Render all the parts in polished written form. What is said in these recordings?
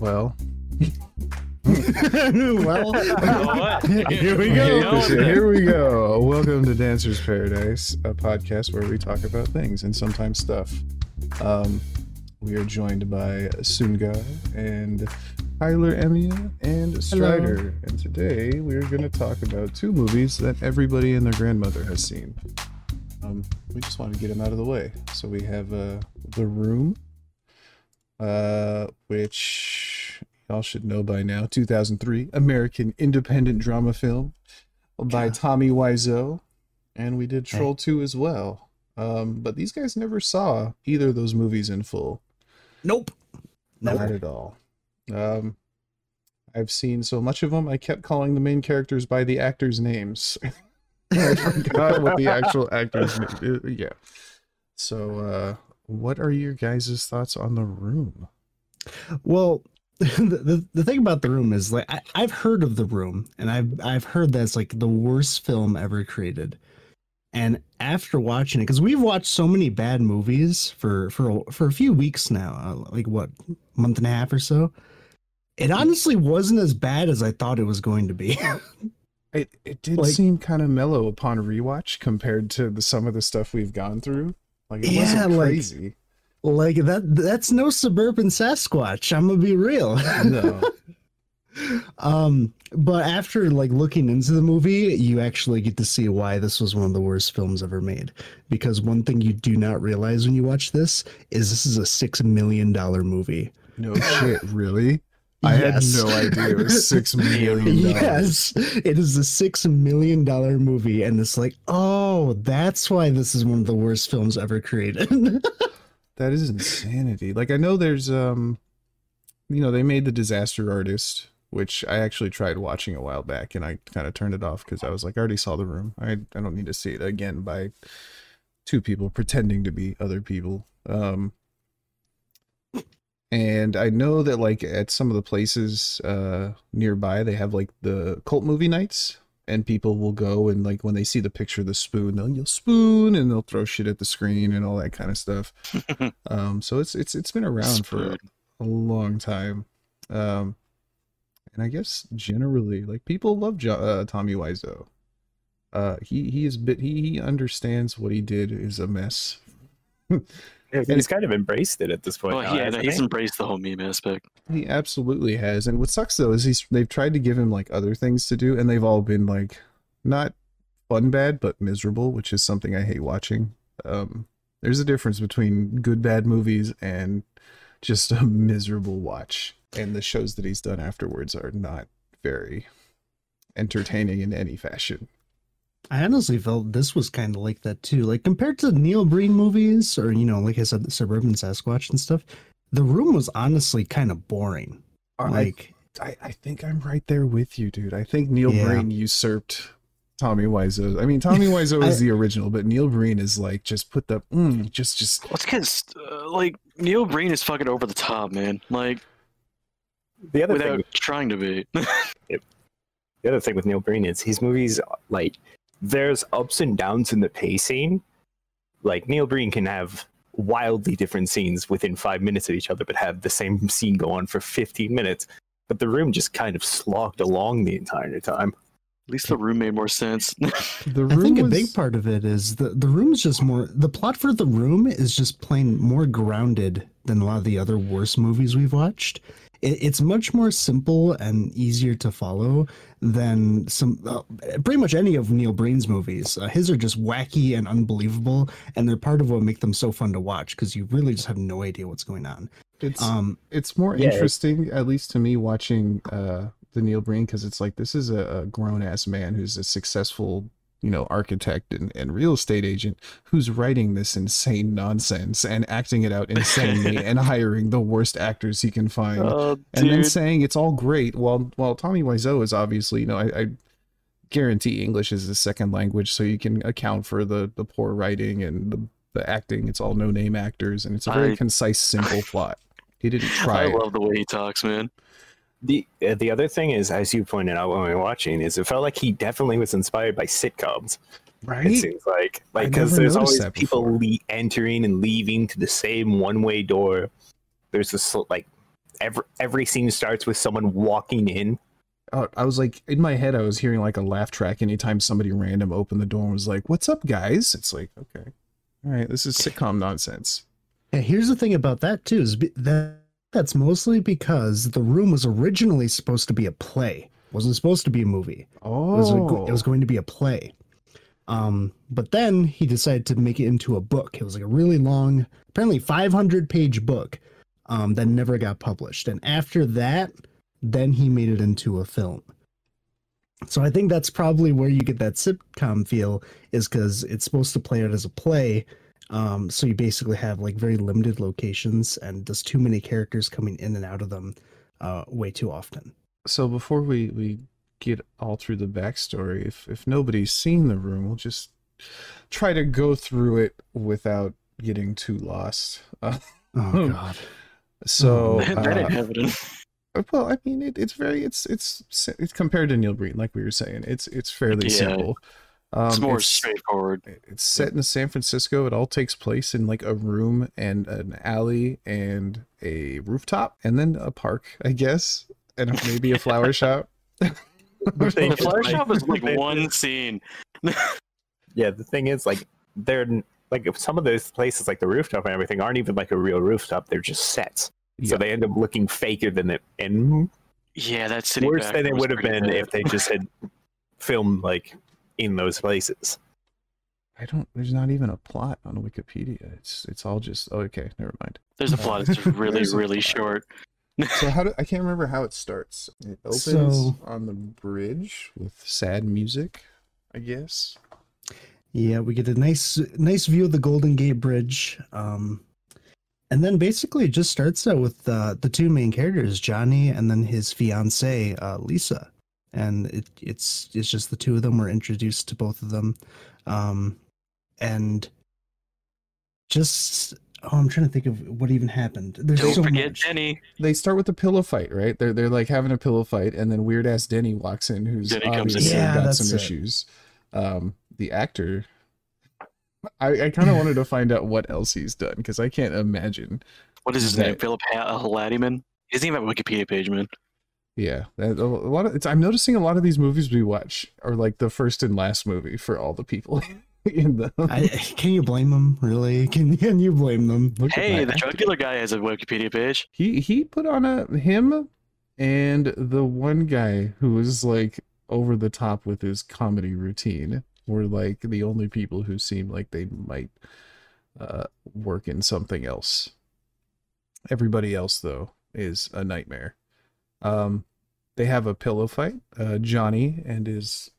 Well. Well, here we go. Here we go. Welcome to Dancer's Paradise, a podcast where we talk about things and sometimes stuff. We are joined by Sunga and Tyler Emia and Strider. Hello. And today we are going to talk about two movies that everybody and their grandmother has seen. We just want to get them out of the way. So we have The Room, which y'all should know by now, 2003 American independent drama film by Tommy Wiseau. And we did Troll 2 as well. But these guys never saw either of those movies in full. Nope. Not at all. I've seen so much of them, I kept calling the main characters by the actors' names. I forgot what the actual actors' name is. Yeah. So, what are your guys' thoughts on The Room? Well, the thing about The Room is, like, I've heard of The Room, and I've heard that's like the worst film ever created. And after watching it, because we've watched so many bad movies for a few weeks now, like what, a month and a half or so. It honestly wasn't as bad as I thought it was going to be. It did, like, seem kind of mellow upon rewatch compared to some of the stuff we've gone through. Like, it wasn't crazy. Like that's no Suburban Sasquatch. I'm gonna be real. No. But after like looking into the movie, you actually get to see why this was one of the worst films ever made. Because one thing you do not realize when you watch this is a $6 million movie. No shit, really? I had no idea it was $6 million. Yes, it is a $6 million movie, and it's like, oh, that's why this is one of the worst films ever created. That is insanity. Like, I know there's, you know, they made The Disaster Artist, which I actually tried watching a while back, and I kind of turned it off because I was like, I already saw The Room. I don't need to see it again by two people pretending to be other people. And I know that, like, at some of the places nearby, they have, like, the cult movie nights, and people will go and, like, when they see the picture of the spoon, you'll spoon, and they'll throw shit at the screen and all that kind of stuff. So it's been around for a long time. And I guess generally, like, people love Tommy Wiseau. He understands what he did is a mess. Yeah, he's kind of embraced it at this point. Well, yeah, he's embraced the whole meme aspect. He absolutely has. And what sucks, though, is they've tried to give him, like, other things to do, and they've all been, like, not fun bad, but miserable, which is something I hate watching. There's a difference between good bad movies and just a miserable watch. And the shows that he's done afterwards are not very entertaining in any fashion. I honestly felt this was kind of like that too. Like, compared to Neil Breen movies, or, you know, like I said, the Suburban Sasquatch and stuff, The Room was honestly kind of boring. Like, I think I'm right there with you, dude. I think Neil Breen usurped Tommy Wiseau. I mean, Tommy Wiseau is the original, but Neil Breen is like, just put the What's because like, Neil Breen is fucking over the top, man. Like, the other thing trying to be. The other thing with Neil Breen is his movies, like, there's ups and downs in the pacing. Like, Neil Breen can have wildly different scenes within 5 minutes of each other, but have the same scene go on for 15 minutes. But The Room just kind of slogged along the entire time. At least The Room made more sense. I think a big part of it is the Room's just more... The plot for The Room is just plain more grounded than a lot of the other worst movies we've watched. It's much more simple and easier to follow than some pretty much any of Neil Breen's movies. His are just wacky and unbelievable, and they're part of what make them so fun to watch, because you really just have no idea what's going on. It's more interesting, at least to me, watching the Neil Breen, because it's like, this is a grown-ass man who's a successful, you know, architect and real estate agent who's writing this insane nonsense and acting it out insanely and hiring the worst actors he can find and then saying it's all great while Tommy Wiseau is obviously, you know, I guarantee English is his second language, so you can account for the poor writing and the acting. It's all no-name actors, and it's a very concise, simple plot. He didn't try. I love the way he talks, man. The other thing is, as you pointed out when we were watching, is it felt like he definitely was inspired by sitcoms. Right? It seems like. Because there's always people entering and leaving to the same one-way door. There's this, like, every scene starts with someone walking in. I was like, in my head, I was hearing like a laugh track anytime somebody random opened the door and was like, "What's up, guys?" It's like, okay, all right, this is sitcom nonsense. And here's the thing about that too, is that's mostly because The Room was originally supposed to be a play. It wasn't supposed to be a movie. Oh, it was going to be a play. But then he decided to make it into a book. It was like a really long, apparently 500-page book that never got published. And after that, then he made it into a film. So I think that's probably where you get that sitcom feel, is because it's supposed to play out as a play. So you basically have like very limited locations and there's too many characters coming in and out of them way too often. So before we get all through the backstory, if nobody's seen The Room, we'll just try to go through it without getting too lost. Oh God! So well, I mean, it's compared to Neil Breen, like we were saying, it's fairly simple. It's more straightforward. It's set in San Francisco. It all takes place in like a room and an alley and a rooftop and then a park, I guess, and maybe a flower shop. The flower shop is like one scene. Yeah, the thing is, like, they're like, some of those places, like the rooftop and everything, aren't even like a real rooftop. They're just sets. Yeah. So they end up looking faker than it, and yeah, that's worse than it would have been if they just had filmed like in those places. I don't. There's not even a plot on Wikipedia. It's all just okay. Never mind. There's a plot. It's just really really short. So I can't remember how it starts. It opens on the bridge with sad music, I guess. Yeah, we get a nice view of the Golden Gate Bridge. And then basically it just starts out with the two main characters, Johnny and then his fiancée, Lisa. And it's just the two of them. We're introduced to both of them. And just... Oh, I'm trying to think of what even happened. There's Don't so forget much. Denny. They start with a pillow fight, right? They're like having a pillow fight, and then weird ass Denny walks in, who's obviously got some issues. The actor, I kind of wanted to find out what else he's done because I can't imagine. What is his name? Philip Haldiman. He doesn't even have a Wikipedia page, man. Yeah, a lot of I'm noticing a lot of these movies we watch are like the first and last movie for all the people. Can you blame them? Really? Can you blame them? Look, hey, the drug dealer guy has a Wikipedia page. He put on him and the one guy who was like over the top with his comedy routine were like the only people who seemed like they might work in something else. Everybody else though is a nightmare. They have a pillow fight. Johnny and his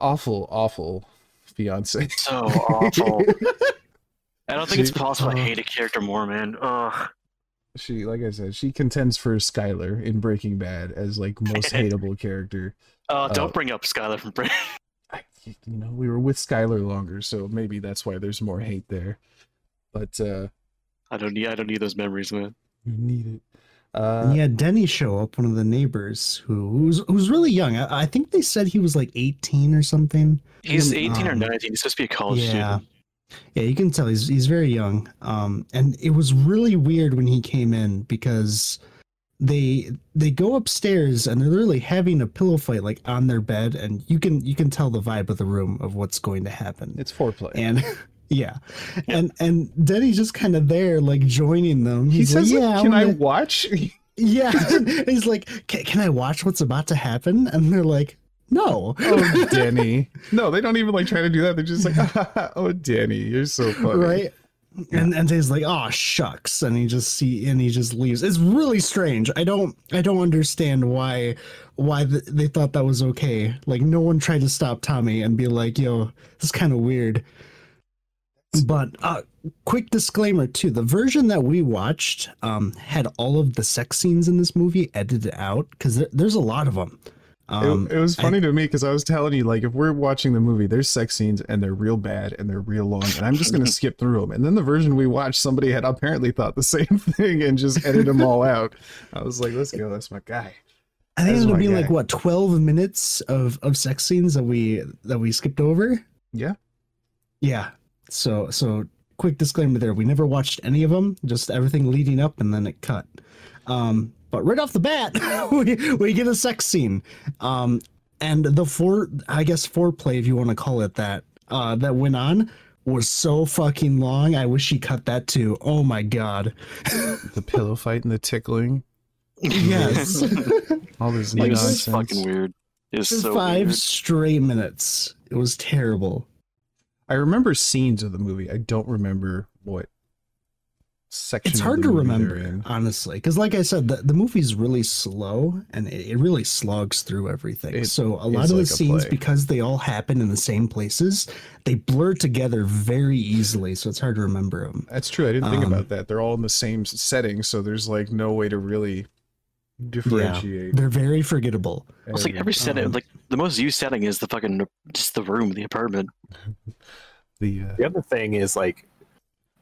awful fiance. So awful. I don't think it's possible to hate a character more, man. Ugh. She, like I said, she contends for Skyler in Breaking Bad as like most hateable character. Don't bring up Skyler from Breaking. You know, we were with Skyler longer, so maybe that's why there's more hate there. But I don't need those memories, man. You need it. And he had Denny show up, one of the neighbors who's really young. I think they said he was like 18 or something. He's 18 or 19. He's supposed to be a college student. Yeah, you can tell he's very young. And it was really weird when he came in because they go upstairs and they're literally having a pillow fight like on their bed, and you can tell the vibe of the room of what's going to happen. It's foreplay. And Yeah. And Denny's just kind of there, like joining them. He says, like, "Can I watch?" Yeah, he's like, "Can I watch what's about to happen?" And they're like, "No." Oh, Denny. No, they don't even like try to do that. They're just like, "Oh, Denny, you're so funny." Right. And he's like, "Oh, shucks," and he just leaves. It's really strange. I don't understand why they thought that was okay. Like, no one tried to stop Tommy and be like, "Yo, this is kind of weird." But quick disclaimer too, the version that we watched had all of the sex scenes in this movie edited out because there's a lot of them. It was funny to me because I was telling you, like, if we're watching the movie, there's sex scenes and they're real bad and they're real long, and I'm just going to skip through them. And then the version we watched, somebody had apparently thought the same thing and just edited them all out. I was like, let's go. That's my guy. I think it'll be like, what, 12 minutes of sex scenes that we skipped over. Yeah. Yeah. So quick disclaimer there. We never watched any of them, just everything leading up and then it cut. But right off the bat, we get a sex scene. And the foreplay, if you want to call it that, that went on was so fucking long. I wish she cut that too. Oh my God. The pillow fight and the tickling. Yes. All this nonsense. It was fucking weird. It was so five weird. Straight minutes. It was terrible. I remember scenes of the movie. I don't remember what section. It's hard to remember, honestly, because like I said, the movie's really slow and it really slogs through everything. So a lot of the scenes, because they all happen in the same places, they blur together very easily. So it's hard to remember them. That's true. I didn't think about that. They're all in the same setting, so there's like no way to really differentiate. Yeah, they're very forgettable. It's like every setting, like the most used setting is the fucking just the room, the apartment. The other thing is, like,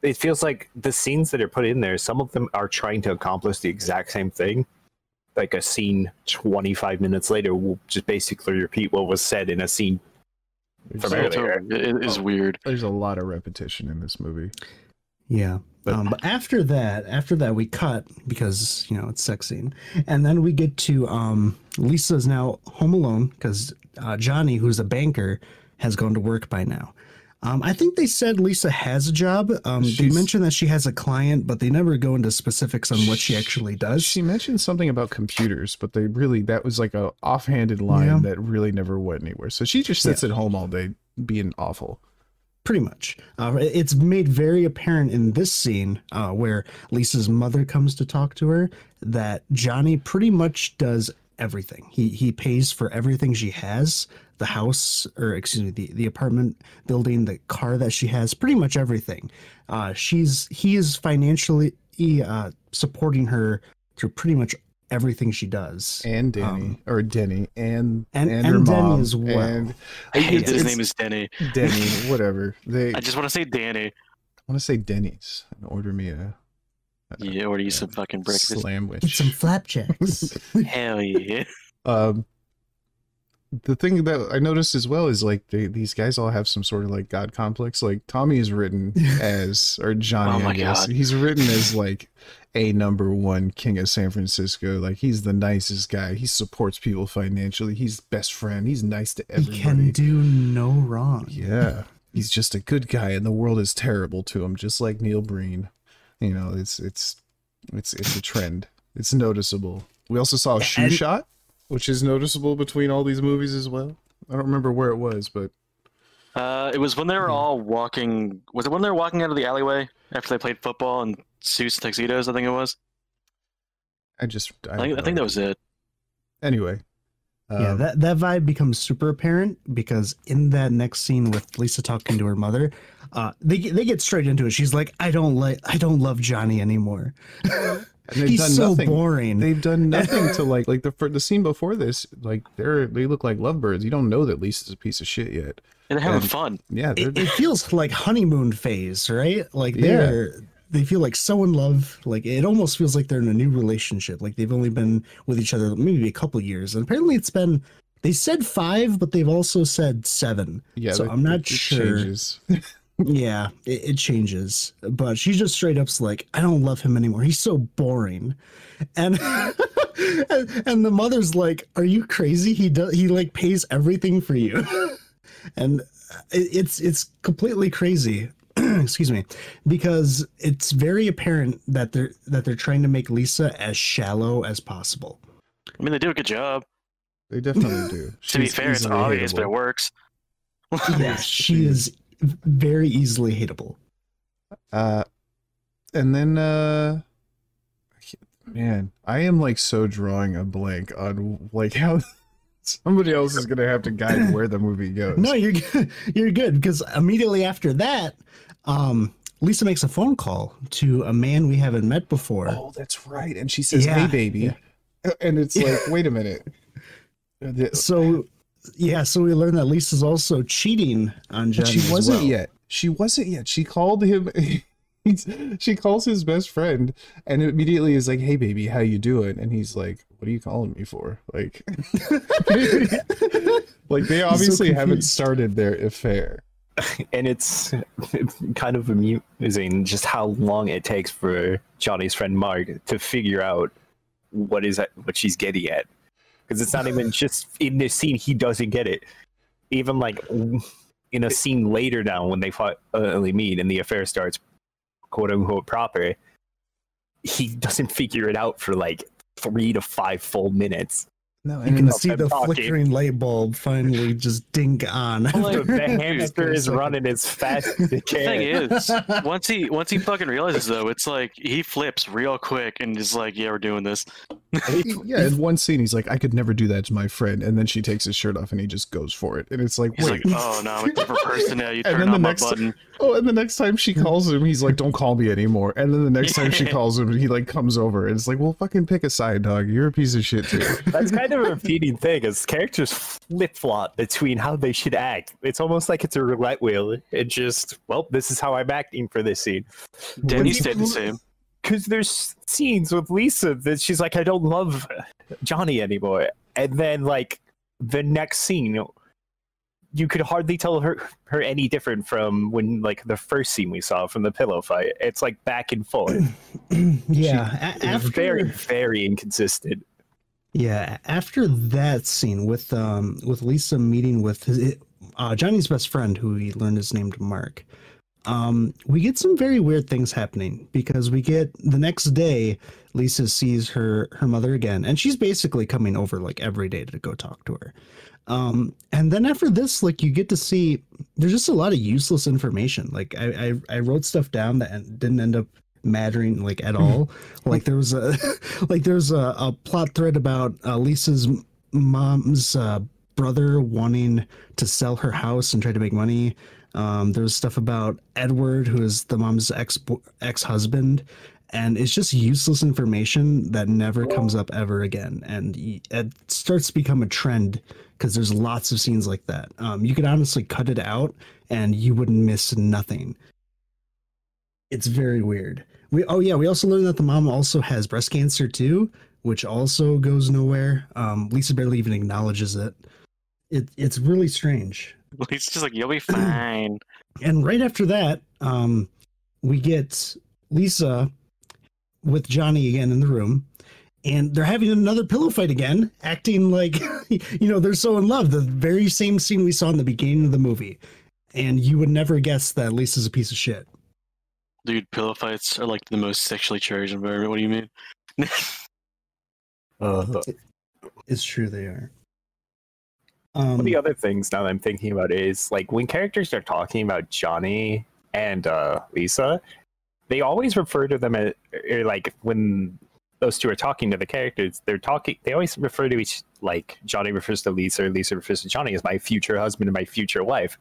it feels like the scenes that are put in there, some of them are trying to accomplish the exact same thing. Like a scene 25 minutes later will just basically repeat what was said in a scene from earlier. It is weird. There's a lot of repetition in this movie. Yeah. But after that, we cut because, you know, it's sex scene. And then we get to Lisa's now home alone because Johnny, who's a banker, has gone to work by now. I think they said Lisa has a job. They mentioned that she has a client, but they never go into specifics on what she actually does. She mentioned something about computers, but they really, that was like a offhanded line that really never went anywhere. So she just sits at home all day being awful. Pretty much. It's made very apparent in this scene where Lisa's mother comes to talk to her that Johnny pretty much does everything. He pays for everything she has. The house, or excuse me, the apartment building, the car that she has, pretty much everything. He is financially supporting her through pretty much everything she does. And Danny, or Denny, and her mom. Denny as well. His name is Denny. Denny, whatever. I just want to say Danny. I want to say Denny's and order me a. Yeah, order you some fucking breakfast sandwich. Get some flapjacks. Hell yeah. The thing that I noticed as well is like these guys all have some sort of like God complex. Like Tommy is written as, or Johnny, God. He's written as like a number one king of San Francisco. Like he's the nicest guy. He supports people financially. He's best friend. He's nice to everybody. He can do no wrong. Yeah. He's just a good guy and the world is terrible to him. Just like Neil Breen, you know, it's a trend. It's noticeable. We also saw a shoe shot, which is noticeable between all these movies as well. I don't remember where it was, but it was when they were all walking. Was it when they were walking out of the alleyway after they played football in suits and tuxedos? I think it was. I think that was it. Anyway, yeah, that vibe becomes super apparent because in that next scene with Lisa talking to her mother, they get straight into it. She's like, I don't love Johnny anymore. And he's so boring. They've done nothing to like the scene before this. Like they look like lovebirds. You don't know that Lisa's a piece of shit yet. And they're having fun. Yeah, it feels like honeymoon phase, right? Like they feel like so in love. Like it almost feels like they're in a new relationship. Like they've only been with each other maybe a couple years, and apparently it's been. They said 5, but they've also said 7. Yeah, so I'm not sure. Yeah, it changes, but she just straight up's like, I don't love him anymore. He's so boring. And and the mother's like, are you crazy? He like pays everything for you. And it's completely crazy. Excuse me, because it's very apparent that they're trying to make Lisa as shallow as possible. I mean, they do a good job. They definitely do. To be fair, it's obvious, but it works. Yeah, she is very easily hateable. And then man, I am like so drawing a blank on like how somebody else is gonna have to guide where the movie goes. No, you're good because immediately after that Lisa makes a phone call to a man we haven't met before. Oh, that's right. And she says, hey baby. And it's like, wait a minute. So we learned that Lisa's also cheating on Johnny. She wasn't yet. She called him. She calls his best friend and immediately is like, hey, baby, how you doing? And he's like, what are you calling me for? Like, like they obviously haven't started their affair. And it's kind of amusing just how long it takes for Johnny's friend Mark to figure out what she's getting at, because it's not even just in this scene. He doesn't get it. Even like in a scene later down when they finally meet and the affair starts, quote unquote, proper, he doesn't figure it out for like 3 to 5 full minutes. No, and you can see the flickering light bulb finally just dink on. Like, the hamster is running as fast as it can. The thing is, once he fucking realizes, though, it's like he flips real quick and is like, yeah, we're doing this. Yeah, in one scene, he's like, I could never do that to my friend. And then she takes his shirt off and he just goes for it. And it's like, he's wait. Like, oh, no, I'm a different person now. You turn on my button. Oh, and the next time she calls him, he's like, don't call me anymore. And then the next time she calls him, he like comes over. And it's like, well, fucking pick a side, dog. You're a piece of shit, too. That's kind of a repeating thing is characters flip-flop between how they should act. It's almost like it's a roulette wheel. It just, well, this is how I'm acting for this scene. Danny stayed the same. Because there's scenes with Lisa that she's like, I don't love Johnny anymore. And then, like, the next scene, you could hardly tell her any different from when, like, the first scene we saw from the pillow fight. It's, like, back and forth. Yeah. After... Very, very inconsistent. Yeah, after that scene with Lisa meeting with his, Johnny's best friend, who he learned is named Mark, we get some very weird things happening, because we get the next day Lisa sees her mother again, and she's basically coming over like every day to go talk to her. And then after this, like, you get to see there's just a lot of useless information. Like I wrote stuff down that didn't end up mattering like at all. Like there was a plot thread about Lisa's mom's brother wanting to sell her house and try to make money. There's stuff about Edward, who is the mom's ex-husband, and it's just useless information that never comes up ever again. And it starts to become a trend because there's lots of scenes like that. You could honestly cut it out and you would miss nothing. It's very weird. We also learned that the mom also has breast cancer too, which also goes nowhere. Lisa barely even acknowledges it. It's really strange. Lisa's just like, you'll be fine. And right after that, we get Lisa with Johnny again in the room, and they're having another pillow fight again, acting like they're so in love. The very same scene we saw in the beginning of the movie, and you would never guess that Lisa's a piece of shit. Dude, pillow fights are like the most sexually charged environment. What do you mean? It's true, they are. One of the other things now that I'm thinking about is, like, when characters are talking about Johnny and Lisa, they always refer to them as, or, like, when those two are talking to the characters, they always refer to each, like, Johnny refers to Lisa, or Lisa refers to Johnny as my future husband and my future wife.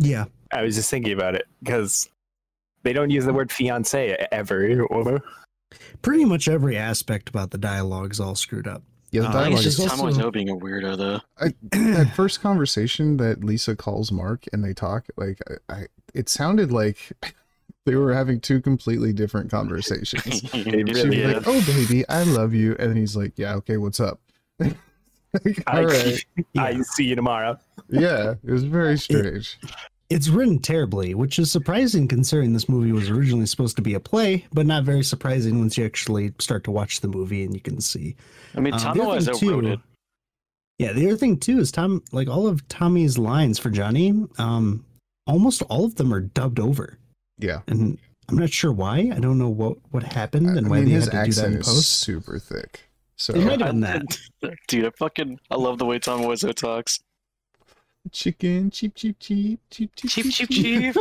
Yeah. I was just thinking about it because they don't use the word fiancé ever. Or... Pretty much every aspect about the dialogue is all screwed up. Yeah, the dialogue is just Tom Wiseau being a weirdo, though. That first conversation that Lisa calls Mark and they talk, like, it sounded like they were having two completely different conversations. She was like, oh, baby, I love you. And then he's like, yeah, okay, what's up? I see you tomorrow. Yeah, it was very strange. It's written terribly, which is surprising considering this movie was originally supposed to be a play, but not very surprising once you actually start to watch the movie and you can see. I mean, Tom was outvoted. Yeah, the other thing too is all of Tommy's lines for Johnny, almost all of them are dubbed over. Yeah, and I'm not sure why. I don't know what happened and why they had to do that in post. His accent is super thick. So it might have been that. Dude, I love the way Tom Wiseau talks. Chicken, cheap, cheap, cheap, cheap, cheap, cheap, cheap, cheap.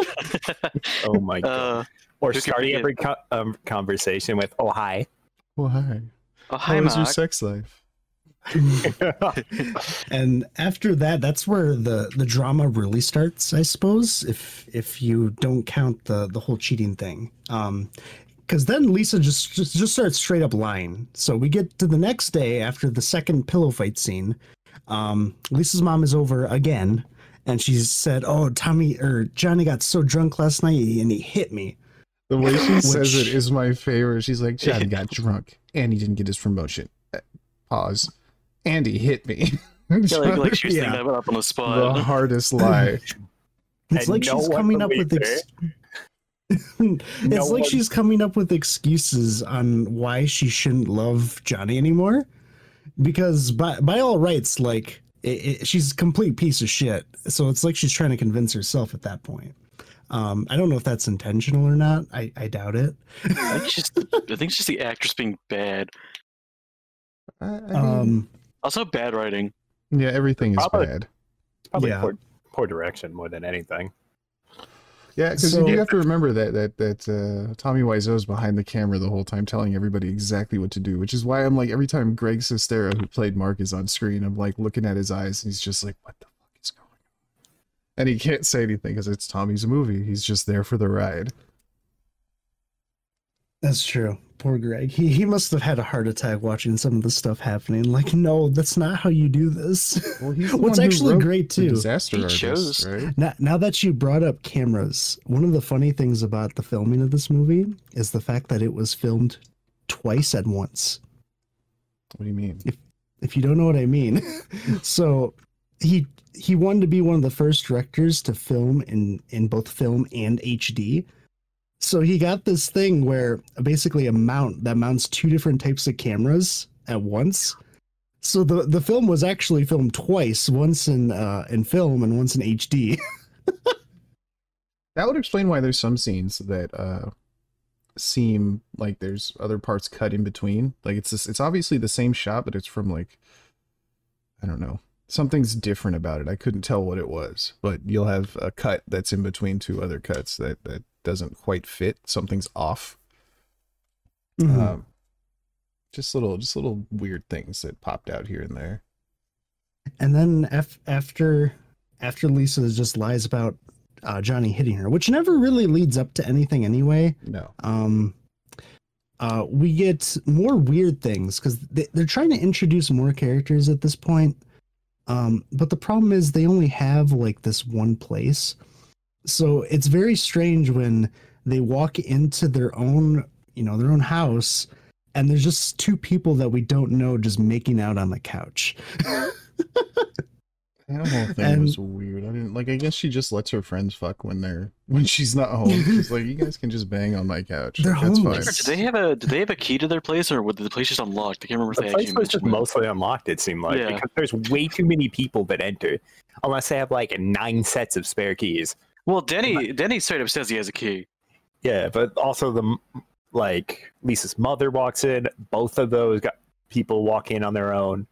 Oh my god! Or starting every conversation with "Oh hi, oh hi, oh hi." How's your sex life? And after that, that's where the drama really starts, I suppose. If you don't count the whole cheating thing, because then Lisa just starts straight up lying. So we get to the next day after the second pillow fight scene. Lisa's mom is over again, and she said, oh, Tommy or Johnny got so drunk last night and he hit me. The way she says it is my favorite. She's like, Johnny got drunk and he didn't get his promotion. Pause. And he hit me. Yeah, like she was thinking that up on the spot. The hardest lie. It's like she's coming up with It's like she's coming up with excuses on why she shouldn't love Johnny anymore, because by all rights, like she's a complete piece of shit. So it's like she's trying to convince herself at that point. I don't know if that's intentional or not. I doubt it. I think it's just the actress being bad. I mean, also bad writing. Yeah, everything is bad. Probably yeah. Poor direction more than anything. Yeah, because you do have to remember that Tommy Wiseau is behind the camera the whole time telling everybody exactly what to do, which is why I'm like, every time Greg Sestero, who played Mark, is on screen, I'm like looking at his eyes and he's just like, what the fuck is going on? And he can't say anything because it's Tommy's movie. He's just there for the ride. That's true. Poor Greg. He must have had a heart attack watching some of the stuff happening. Like, no, that's not how you do this. Well, what's actually great too. The Disaster Artist, right? Now that you brought up cameras, one of the funny things about the filming of this movie is the fact that it was filmed twice at once. What do you mean? If you don't know what I mean, so he wanted to be one of the first directors to film in both film and HD. So he got this thing where basically a mount that mounts two different types of cameras at once. So the film was actually filmed twice, once in film and once in HD. That would explain why there's some scenes that seem like there's other parts cut in between. Like it's obviously the same shot, but it's from like, I don't know. Something's different about it. I couldn't tell what it was, but you'll have a cut that's in between two other cuts that doesn't quite fit. Something's off. Mm-hmm. Just little weird things that popped out here and there. And then after Lisa just lies about Johnny hitting her, which never really leads up to anything anyway. No. We get more weird things because they're trying to introduce more characters at this point. But the problem is they only have like this one place. So it's very strange when they walk into their own, their own house, and there's just two people that we don't know just making out on the couch. That whole thing was weird. I guess she just lets her friends fuck when she's not home. She's like, you guys can just bang on my couch. They're homeless. Fine. Do they have a key to their place, or was the place just unlocked? I can't remember. The place was just mostly unlocked. It seemed like because there's way too many people that enter, unless they have like 9 sets of spare keys. Well, Denny straight up says he has a key. Yeah, but also Lisa's mother walks in. Both of those got people walk in on their own.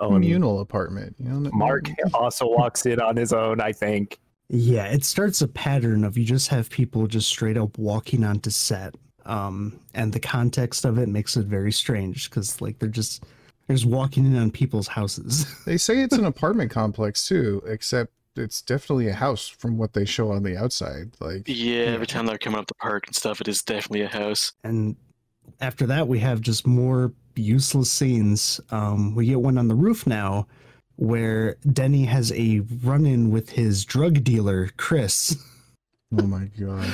Communal apartment. Mark also walks in on his own, I think. Yeah, it starts a pattern of you just have people just straight up walking onto set. And the context of it makes it very strange because like they're just walking in on people's houses. They say it's an apartment complex too, except it's definitely a house from what they show on the outside. Like every time they're coming up the park and stuff, it is definitely a house. And after that, we have just more useless scenes. We get one on the roof now where Denny has a run-in with his drug dealer, Chris. Oh my god.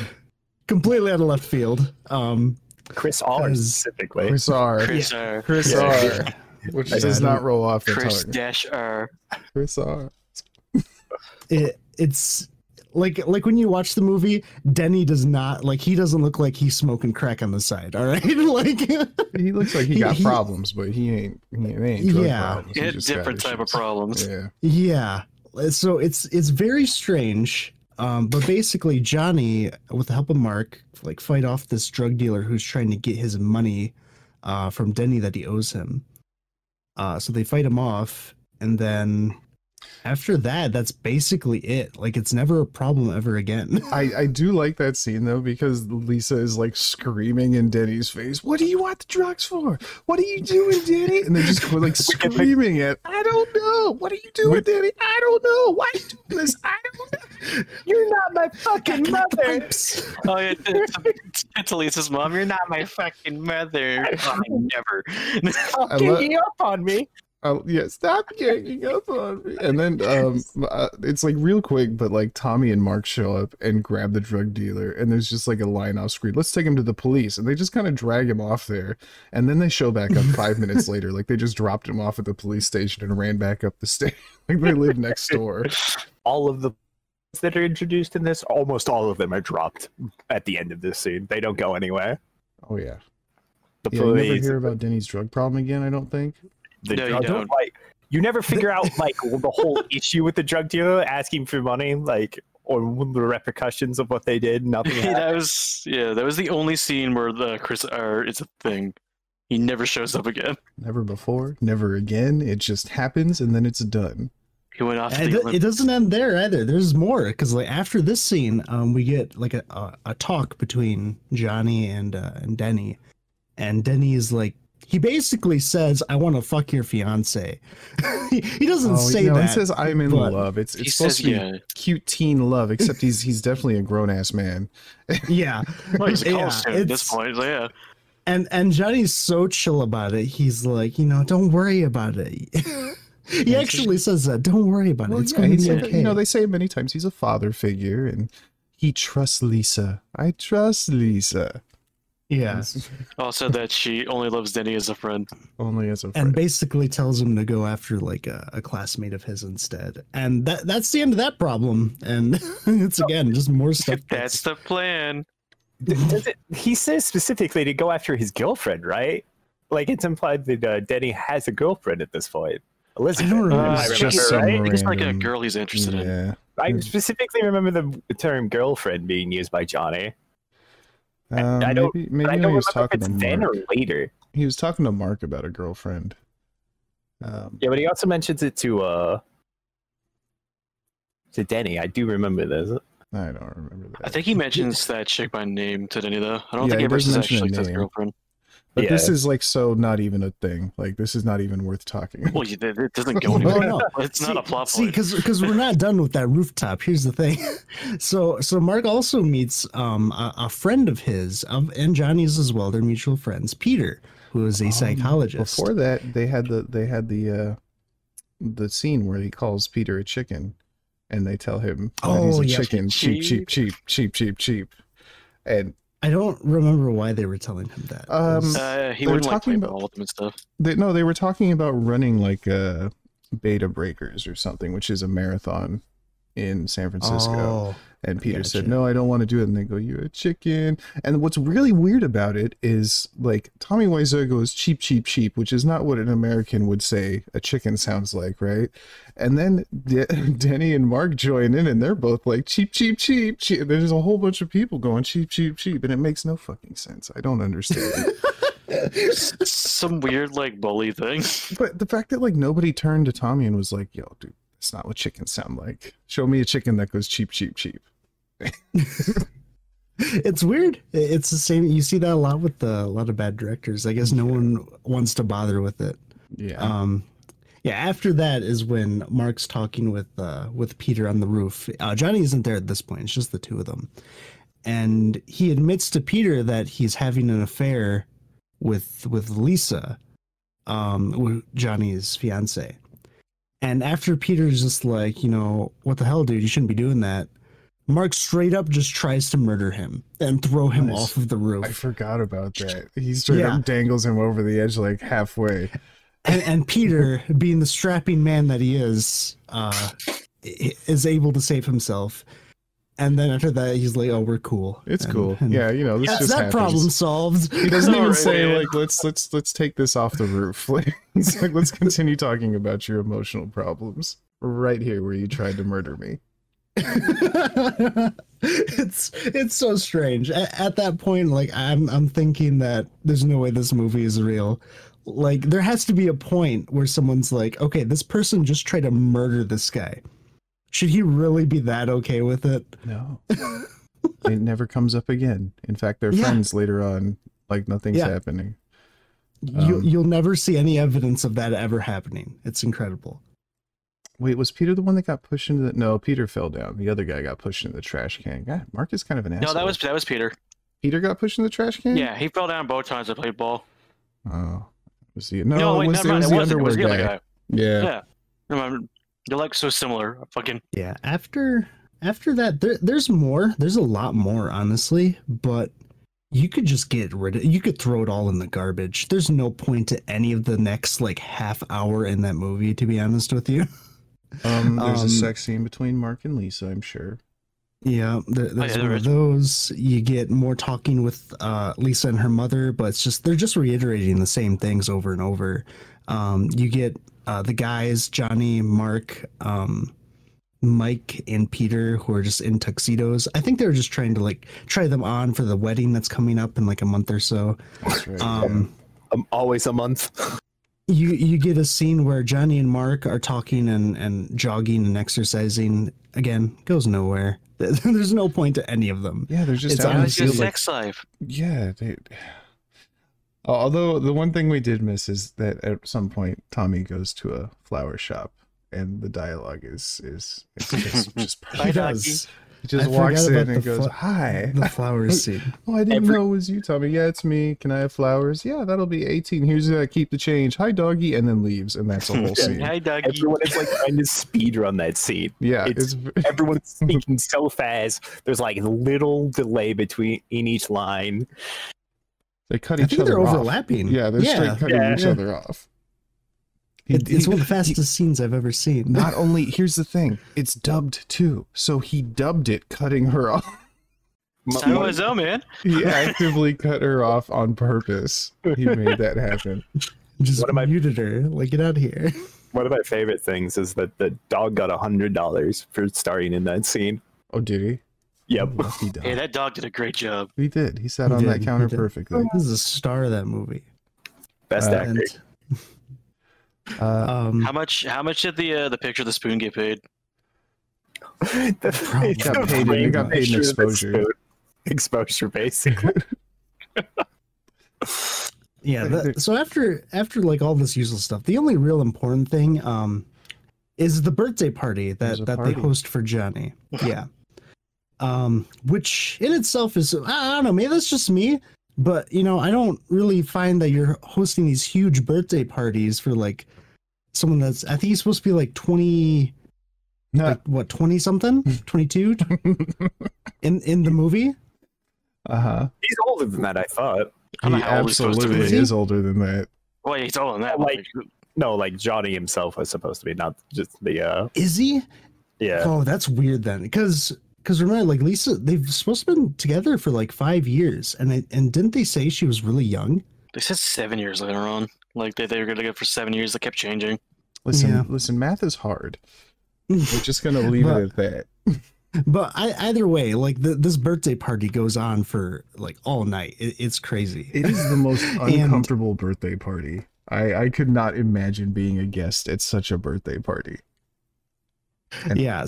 Completely out of left field. Chris R specifically. Chris R. Chris R. Chris R. Which does not roll off the tongue. Chris R. Chris R. It's Like when you watch the movie, Denny does not he doesn't look like he's smoking crack on the side. All right, he looks like he got problems, but he ain't drug problems. He had different type of problems. Yeah. So it's very strange. But basically, Johnny, with the help of Mark, fight off this drug dealer who's trying to get his money from Denny that he owes him. So they fight him off, and then. After that, that's basically it. Like, it's never a problem ever again. I do like that scene, though, because Lisa is, screaming in Denny's face, what do you want the drugs for? What are you doing, Denny? And they're just, screaming at, I don't know. What are you doing, Denny? I don't know. Why are you doing this? I don't know. You're not my fucking mother. Oh, yeah. It's Lisa's mom. You're not my fucking mother. Oh, never. Stop ganging up on me. Stop ganging up on me. And then it's real quick, but Tommy and Mark show up and grab the drug dealer, and there's just a line off screen. Let's take him to the police, and they just kind of drag him off there, and then they show back up 5 minutes later. They just dropped him off at the police station and ran back up the stairs. They live next door. All of the that are introduced in this, almost all of them are dropped at the end of this scene. They don't go anywhere. Oh yeah. The police. You never hear about Denny's drug problem again, I don't think. No, you don't. Like, you never figure out like the whole issue with the drug dealer asking for money, like, or the repercussions of what they did. Nothing. That was the only scene where the it's a thing. He never shows up again. Never before, never again. It just happens, and then it's done. He went off. It doesn't end there either. There's more, because like after this scene, we get like a talk between Johnny and Denny, and Denny is like, he basically says, "I want to fuck your fiance." he doesn't say that. He says, "I'm in love." It's supposed to be cute teen love, except he's definitely a grown ass man. Yeah, well, he's a college student at this point. Yeah. And Johnny's so chill about it. He's like, don't worry about it. he actually says that. Don't worry about it. It's going to be okay. They say many times he's a father figure, and he trusts Lisa. I trust Lisa. Yeah. Also that she only loves Denny as a friend. Only as a friend. And basically tells him to go after like a classmate of his instead. And that's the end of that problem. And it's again just more stuff. That's the plan. He says specifically to go after his girlfriend, right? Like, it's implied that Denny has a girlfriend at this point. Elizabeth. I remember, right? It's like a girl he's interested in. I specifically remember the term "girlfriend" being used by Johnny. I don't. Maybe I don't remember if it's then or later. He was talking to Mark about a girlfriend. But he also mentions it to Denny. I do remember this. I don't remember that. I think he mentions that chick by name to Denny, though. I don't think he ever says actually his girlfriend. But this is like so not even a thing. Like, this is not even worth talking about. Well, it doesn't go anywhere. It's not a plot point. See, because we're not done with that rooftop. Here's the thing. So Mark also meets a friend of his, and Johnny's as well. They're mutual friends, Peter, who is a psychologist. Before that, they had the scene where he calls Peter a chicken. And they tell him he's a chicken, cheap. And I don't remember why they were telling him that. He was talking about all of them and stuff. They were talking about running like beta breakers or something, which is a marathon in San Francisco. Oh, and Peter said, "No, I don't want to do it." And they go, "You're a chicken." And what's really weird about it is like Tommy Wiseau goes "cheap, cheap, cheap," which is not what an American would say a chicken sounds like, right? And then Denny and Mark join in, and they're both like "cheap, cheap, cheap, cheap." And there's a whole bunch of people going "cheap, cheap, cheap," and it makes no fucking sense. I don't understand it. Some weird like bully thing. But the fact that like nobody turned to Tommy and was like, "Yo, dude, it's not what chickens sound like. Show me a chicken that goes cheap, cheap, cheap." It's weird. It's the same. You see that a lot with a lot of bad directors. I guess no one wants to bother with it. Yeah. After that is when Mark's talking with Peter on the roof. Johnny isn't there at this point. It's just the two of them. And he admits to Peter that he's having an affair with Lisa, Johnny's fiance. And after Peter's just like, "What the hell, dude? You shouldn't be doing that." Mark straight up just tries to murder him and throw him off of the roof. I forgot about that. He straight up dangles him over the edge like halfway. And Peter, being the strapping man that he is able to save himself. And then after that, he's like, "Oh, we're cool. It's cool." This just happens. That problem solved. He doesn't even say like, "Let's take this off the roof." Like, he's like, "Let's continue talking about your emotional problems right here where you tried to murder me." It's so strange. At that point, like I'm thinking that there's no way this movie is real. Like, there has to be a point where someone's like, "Okay, this person just tried to murder this guy. Should he really be that okay with it?" No. It never comes up again. In fact, they're friends later on, like nothing's happening. You'll never see any evidence of that ever happening. It's incredible. Wait, was Peter the one that got pushed into the... No, Peter fell down. The other guy got pushed into the trash can. God, Mark is kind of an asshole. No, that was Peter. Peter got pushed in the trash can? Yeah, he fell down both times. I played ball. Oh. Was he... No, it was the other guy. Yeah. They're like so similar. Fucking yeah. After that, there's more. There's a lot more, honestly. But you could just get rid of. You could throw it all in the garbage. There's no point to any of the next like half hour in that movie, to be honest with you. There's a sex scene between Mark and Lisa, I'm sure. Yeah, there's one of those. You get more talking with Lisa and her mother, but it's just they're just reiterating the same things over and over. You get the guys, Johnny, Mark, Mike, and Peter, who are just in tuxedos. I think they were just trying to like try them on for the wedding that's coming up in like a month or so. That's right. Always a month. You get a scene where Johnny and Mark are talking and jogging and exercising. Again, goes nowhere. There's no point to any of them. Yeah, there's just honestly, your sex life. Yeah, although the one thing we did miss is that at some point Tommy goes to a flower shop and the dialogue is just perfect. He just walks in and goes, "Hi." The flowers scene. Oh, I didn't know it was you, Tommy. Yeah, it's me. Can I have flowers? Yeah, that'll be 18. Here's keep the change. Hi, doggy, and then leaves, and that's the whole scene. Hi, doggy. Everyone is like trying to speed run that scene. Yeah, it's everyone's speaking so fast. There's like a little delay between in each line. They cut each other off. They're overlapping. Yeah, they're straight cutting each other off. It's one of the fastest scenes I've ever seen. Not only, here's the thing, it's dubbed too. So he dubbed it, cutting her off. Star Wars, man. He actively cut her off on purpose. He made that happen. Just muted her. Like, get out of here. One of my favorite things is that the dog got $100 for starring in that scene. Oh, did he? Yep. Oh, hey, that dog did a great job. He did. He sat on that counter perfectly. He was a star of that movie. Best actor. How much did the picture of the spoon get paid? It got paid in exposure. Exposure, basically. Yeah. So after like all this useless stuff, the only real important thing is the birthday party that they host for Johnny. Yeah. Which in itself is, I don't know, maybe that's just me. But, you know, I don't really find that you're hosting these huge birthday parties for, like, someone that's... I think he's supposed to be, like, 20... No. Like, what, 20-something? 22? in the movie? Uh-huh. He's older than that, I thought. He absolutely is older than that. Well, he's older than that. Like, no, like, Johnny himself was supposed to be, not just the... Is he? Yeah. Oh, that's weird, then. Because remember, like, Lisa, they've supposed to have been together for, like, 5 years. And didn't they say she was really young? They said 7 years later on. Like, they were going to go for 7 years. They kept changing. Listen, math is hard. We're just going to leave it at that. But either way, like, this birthday party goes on for, like, all night. It's crazy. It is the most uncomfortable birthday party. I could not imagine being a guest at such a birthday party.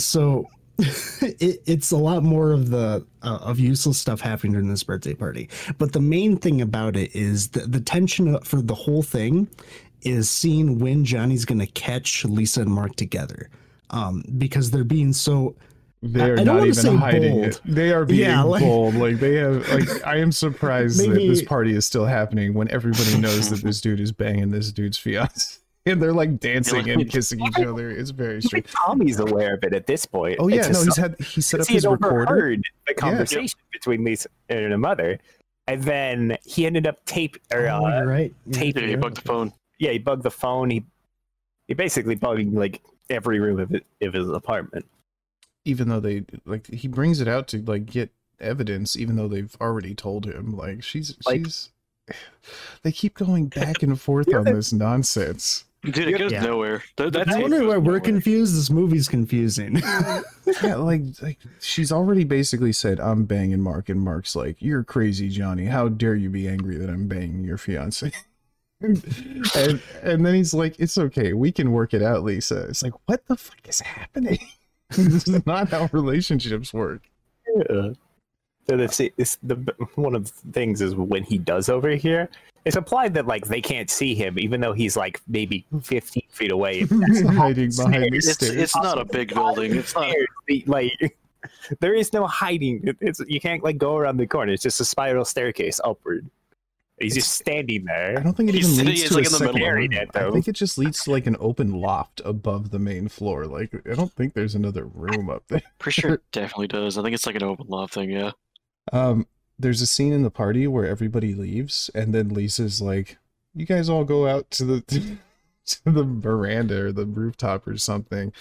So... it's a lot more of the useless stuff happening during this birthday party, but the main thing about it is the tension for the whole thing is seeing when Johnny's gonna catch Lisa and Mark together, because they're being so they're not even hiding bold. They are being bold. Like they have I am surprised that this party is still happening when everybody knows that this dude is banging this dude's fiance. And they're like dancing and kissing each other. It's very strange. Tommy's aware of it at this point. Oh yeah, he set up his recorder. The conversation between Lisa and her mother, and then he ended up taping. He bugged the phone. Yeah, he bugged the phone. He basically bugged like every room of his apartment. Even though they he brings it out to like get evidence, even though they've already told him like she's. They keep going back and forth on this nonsense. Dude, it goes nowhere. I wonder why we're confused. This movie's confusing. Like she's already basically said, "I'm banging Mark," and Mark's like, "You're crazy, Johnny. How dare you be angry that I'm banging your fiance?" and then he's like, "It's okay. We can work it out, Lisa." It's like, what the fuck is happening? This is not how relationships work. Yeah. So one of the things is when he does over here, it's implied that like they can't see him, even though he's like maybe 15 feet away. Hiding behind the stairs. It's not a big building. It's not like there is no hiding. You can't like go around the corner. It's just a spiral staircase upward. He's just standing there. I don't think it even leads to like a second area. I think it just leads to like an open loft above the main floor. Like I don't think there's another room up there. Pretty sure it definitely does. I think it's like an open loft thing. Yeah. There's a scene in the party where everybody leaves and then Lisa's like, "You guys all go out to the to the veranda or the rooftop or something.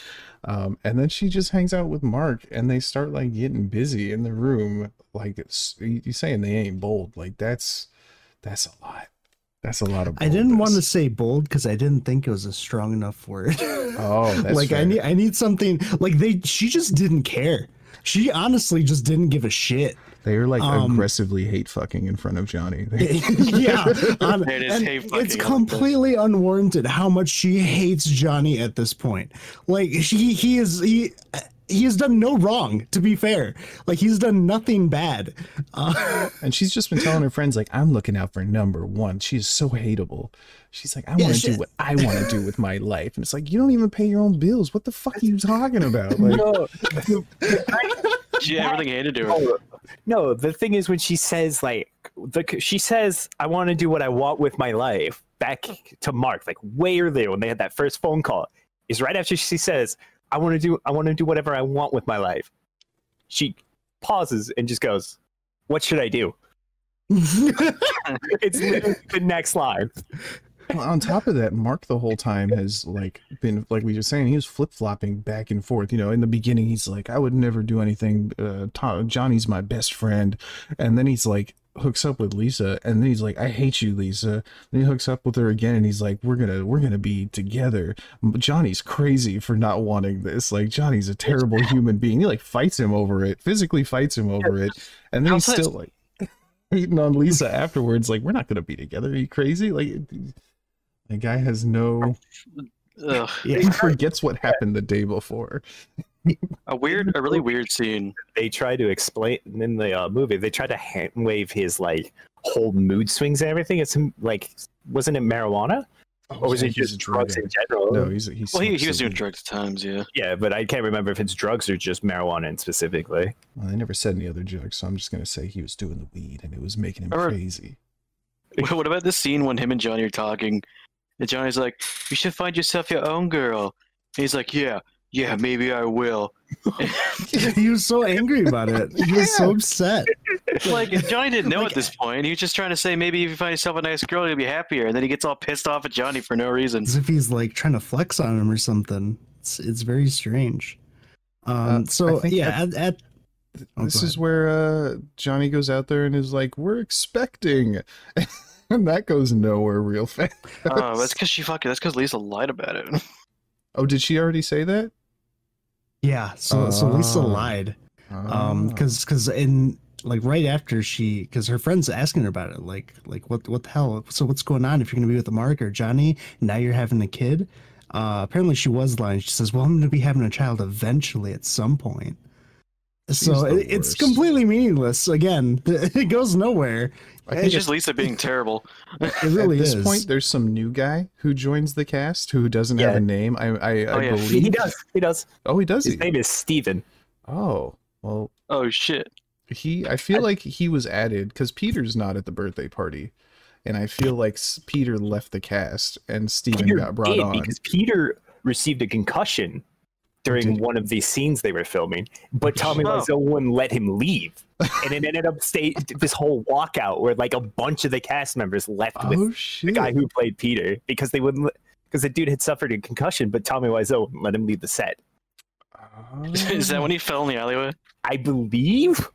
And then she just hangs out with Mark and they start like getting busy in the room. Like you're saying they ain't bold. Like that's a lot. That's a lot of boldness. I didn't want to say bold because I didn't think it was a strong enough word. Oh, that's like fair. I need something like she just didn't care. She honestly just didn't give a shit. They were like aggressively hate fucking in front of Johnny. Yeah. It's completely unwarranted how much she hates Johnny at this point. Like he has done no wrong, to be fair. Like he's done nothing bad. And she's just been telling her friends like, I'm looking out for number one. She's so hateable. She's like, I want to do what I want to do with my life. And it's like, you don't even pay your own bills. What the fuck are you talking about? Like, she had everything handed to her. No, the thing is when she says like, she says, I want to do what I want with my life back to Mark, like way earlier when they had that first phone call is right after she says, I want to do whatever I want with my life. She pauses and just goes, what should I do? It's literally the next line. Well, on top of that, Mark the whole time has like been, like we were saying, he was flip-flopping back and forth. You know, in the beginning, he's like, I would never do anything. Johnny's my best friend. And then he's like, hooks up with Lisa, and then he's like, I hate you, Lisa. Then he hooks up with her again, and he's like, we're gonna be together. Johnny's crazy for not wanting this. Like, Johnny's a terrible human being. He like fights him over it, physically fights him over it, and then he's still like hating on Lisa afterwards. Like, we're not gonna be together. Are you crazy? Like, the guy has no. Ugh. He forgets what happened the day before. a really weird scene. They try to explain in the movie, they try to hand wave his like whole mood swings and everything. It's like, wasn't it marijuana? Oh, or was it just drugs in general? No, he was doing drugs at times, yeah. Yeah, but I can't remember if it's drugs or just marijuana specifically. Well, they never said any other drugs, so I'm just going to say he was doing the weed and it was making him crazy. What about this scene when him and Johnny are talking and Johnny's like, you should find yourself your own girl. And he's like, yeah, maybe I will. He was so angry about it. He was so upset. Like, Johnny didn't know like, at this point. He was just trying to say, maybe if you find yourself a nice girl, you'll be happier. And then he gets all pissed off at Johnny for no reason. As if he's like trying to flex on him or something. It's very strange. This is where Johnny goes out there and is like, we're expecting. And that goes nowhere real fast. Oh, that's because Lisa lied about it. Oh, did she already say that? Yeah, so Lisa lied, because in like right after because her friend's asking her about it, like what the hell? So what's going on if you're gonna be with Mark or Johnny? Now you're having a kid. Apparently she was lying. She says, "Well, I'm gonna be having a child eventually at some point." So it's completely meaningless. Again, it goes nowhere. It's just Lisa being terrible. It really is. At this point, there's some new guy who joins the cast who doesn't have a name. I believe he does. He does. Oh, he does. His name is Steven. Oh well. Oh shit. I feel like he was added because Peter's not at the birthday party, and I feel like Peter left the cast and Steven got brought on because Peter received a concussion during one of these scenes they were filming, but Tommy Wiseau wouldn't let him leave. And it ended up this whole walkout where like a bunch of the cast members left with the guy who played Peter because they wouldn't, because the dude had suffered a concussion, but Tommy Wiseau wouldn't let him leave the set. Is that when he fell in the alleyway? I believe.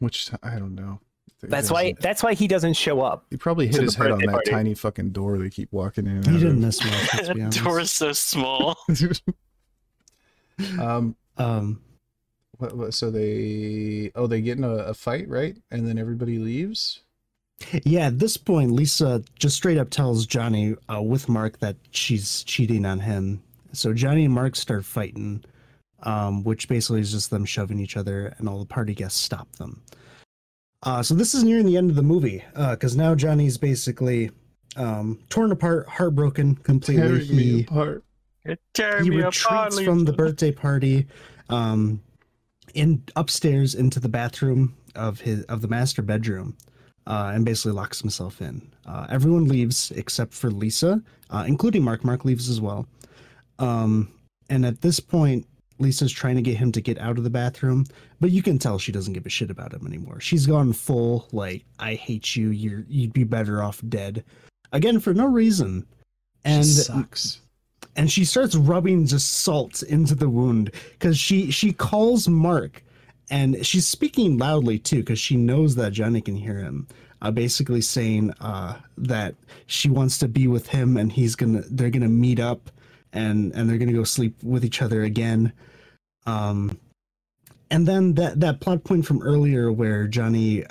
Which, I don't know. That's why he doesn't show up. He probably hit his head on that tiny fucking door they keep walking in. He didn't miss much. That door is so small. So they get in a fight, right? And then everybody leaves. Yeah, at this point, Lisa just straight up tells Johnny with Mark that she's cheating on him. So Johnny and Mark start fighting, which basically is just them shoving each other, and all the party guests stop them. So this is nearing the end of the movie, because now Johnny's basically torn apart, heartbroken, completely. He retreats from the birthday party, in upstairs into the bathroom of the master bedroom, and basically locks himself in. Everyone leaves except for Lisa, including Mark. Mark leaves as well. And at this point, Lisa's trying to get him to get out of the bathroom, but you can tell she doesn't give a shit about him anymore. She's gone full like, I hate you. You'd be better off dead. Again, for no reason. and she sucks. And she starts rubbing just salt into the wound because she calls Mark, and she's speaking loudly too because she knows that Johnny can hear him. Basically saying that she wants to be with him, and they're gonna meet up, and they're gonna go sleep with each other again. And then that plot point from earlier where Johnny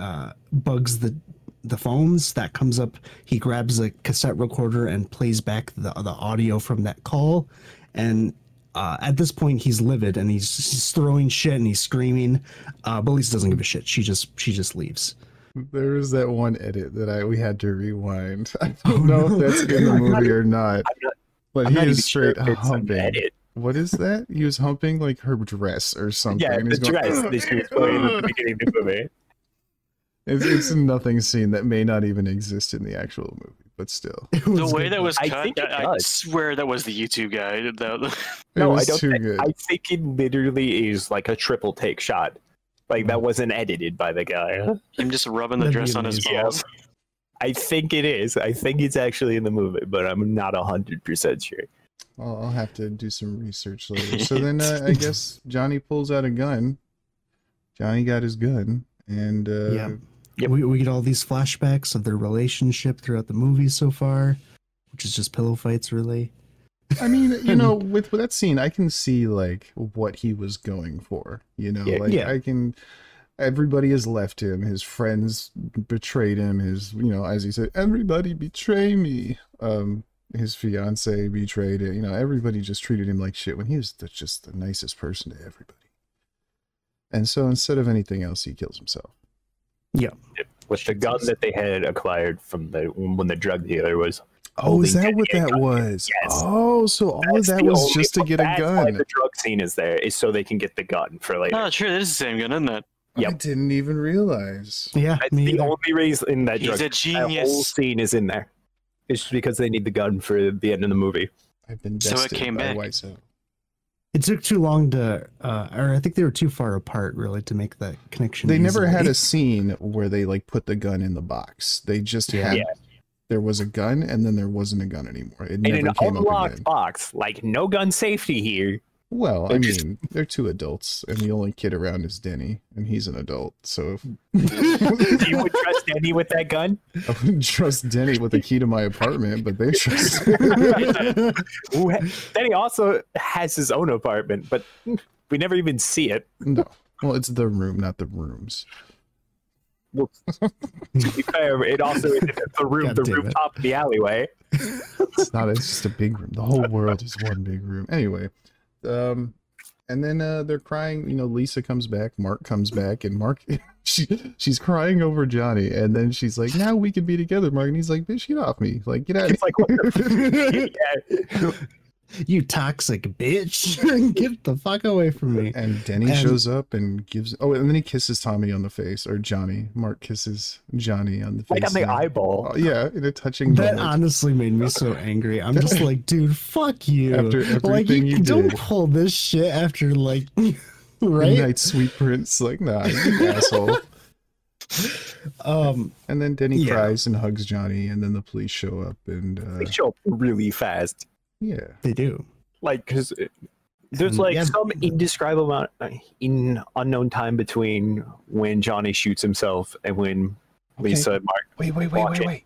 bugs the phones, that comes up. He grabs a cassette recorder and plays back the audio from that call, and at this point he's livid and he's throwing shit and he's screaming. But Lisa doesn't give a shit. She just leaves. There was that one edit that we had to rewind. I don't know if that's in the movie or not. But he is straight humping. What is that? He was humping like her dress or something. Yeah, the dress that she was playing at the beginning of the movie. It's a nothing scene that may not even exist in the actual movie, but still. The way that was cut, I swear that was the YouTube guy. No, I don't think. I think it literally is like a triple take shot. Like, that wasn't edited by the guy. Him just rubbing the dress on his balls. I think it is. I think it's actually in the movie, but I'm not 100% sure. Well, I'll have to do some research later. So then I guess Johnny pulls out a gun. Johnny got his gun. And we get all these flashbacks of their relationship throughout the movie so far, which is just pillow fights, really. I mean, you know, with that scene, I can see like what he was going for, you know, everybody has left him. His friends betrayed him. His, you know, as he said, everybody betray me. His fiance betrayed it. You know, everybody just treated him like shit when he was just the nicest person to everybody. And so instead of anything else, he kills himself. Yeah. With the gun that they had acquired from when the drug dealer was. Oh, is that what that was? Yes. Oh, so all of that was just to get a gun. That's why the drug scene is there, is so they can get the gun for later. Oh, true. It is the same gun, isn't it? Yep. I didn't even realize. Yeah. That's the only reason in that drug scene. That whole scene is in there. It's because they need the gun for the end of the movie. I've been bested by Wiseau. It took too long to, or I think they were too far apart, really, to make that connection. They never had a scene where they like put the gun in the box. They just had. Yeah. There was a gun, and then there wasn't a gun anymore. It never came up again. In an box, like no gun safety here. Well, I mean, they're two adults, and the only kid around is Denny, and he's an adult. So, you would trust Denny with that gun? I wouldn't trust Denny with the key to my apartment, but they trust him. Denny also has his own apartment, but we never even see it. No, well, it's the room, not the rooms. Well, to be fair, it also is the room, the rooftop of the alleyway. It's not. It's just a big room. The whole world is one big room. Anyway, and then they're crying. You know, Lisa comes back. Mark comes back, and Mark, she's crying over Johnny, and then she's like, "Now we can be together, Mark." And he's like, "Bitch, get off me! Like, get out!" It's like, what the you toxic bitch, get the fuck away from me. And Denny shows up and gives and then he kisses Tommy on the face, or Johnny. Mark kisses Johnny on the face, like on the eyeball. Yeah, in a touching that moment. Honestly made me so angry. I'm just like, dude, fuck you. After everything like, you don't pull this shit after like right night sweet prince, like, nah, you asshole. And then Denny cries and hugs Johnny, and then the police show up, and they show up really fast. Yeah, they do. Like, because there's like some indescribable amount in unknown time between when Johnny shoots himself and when Lisa and Mark. Wait.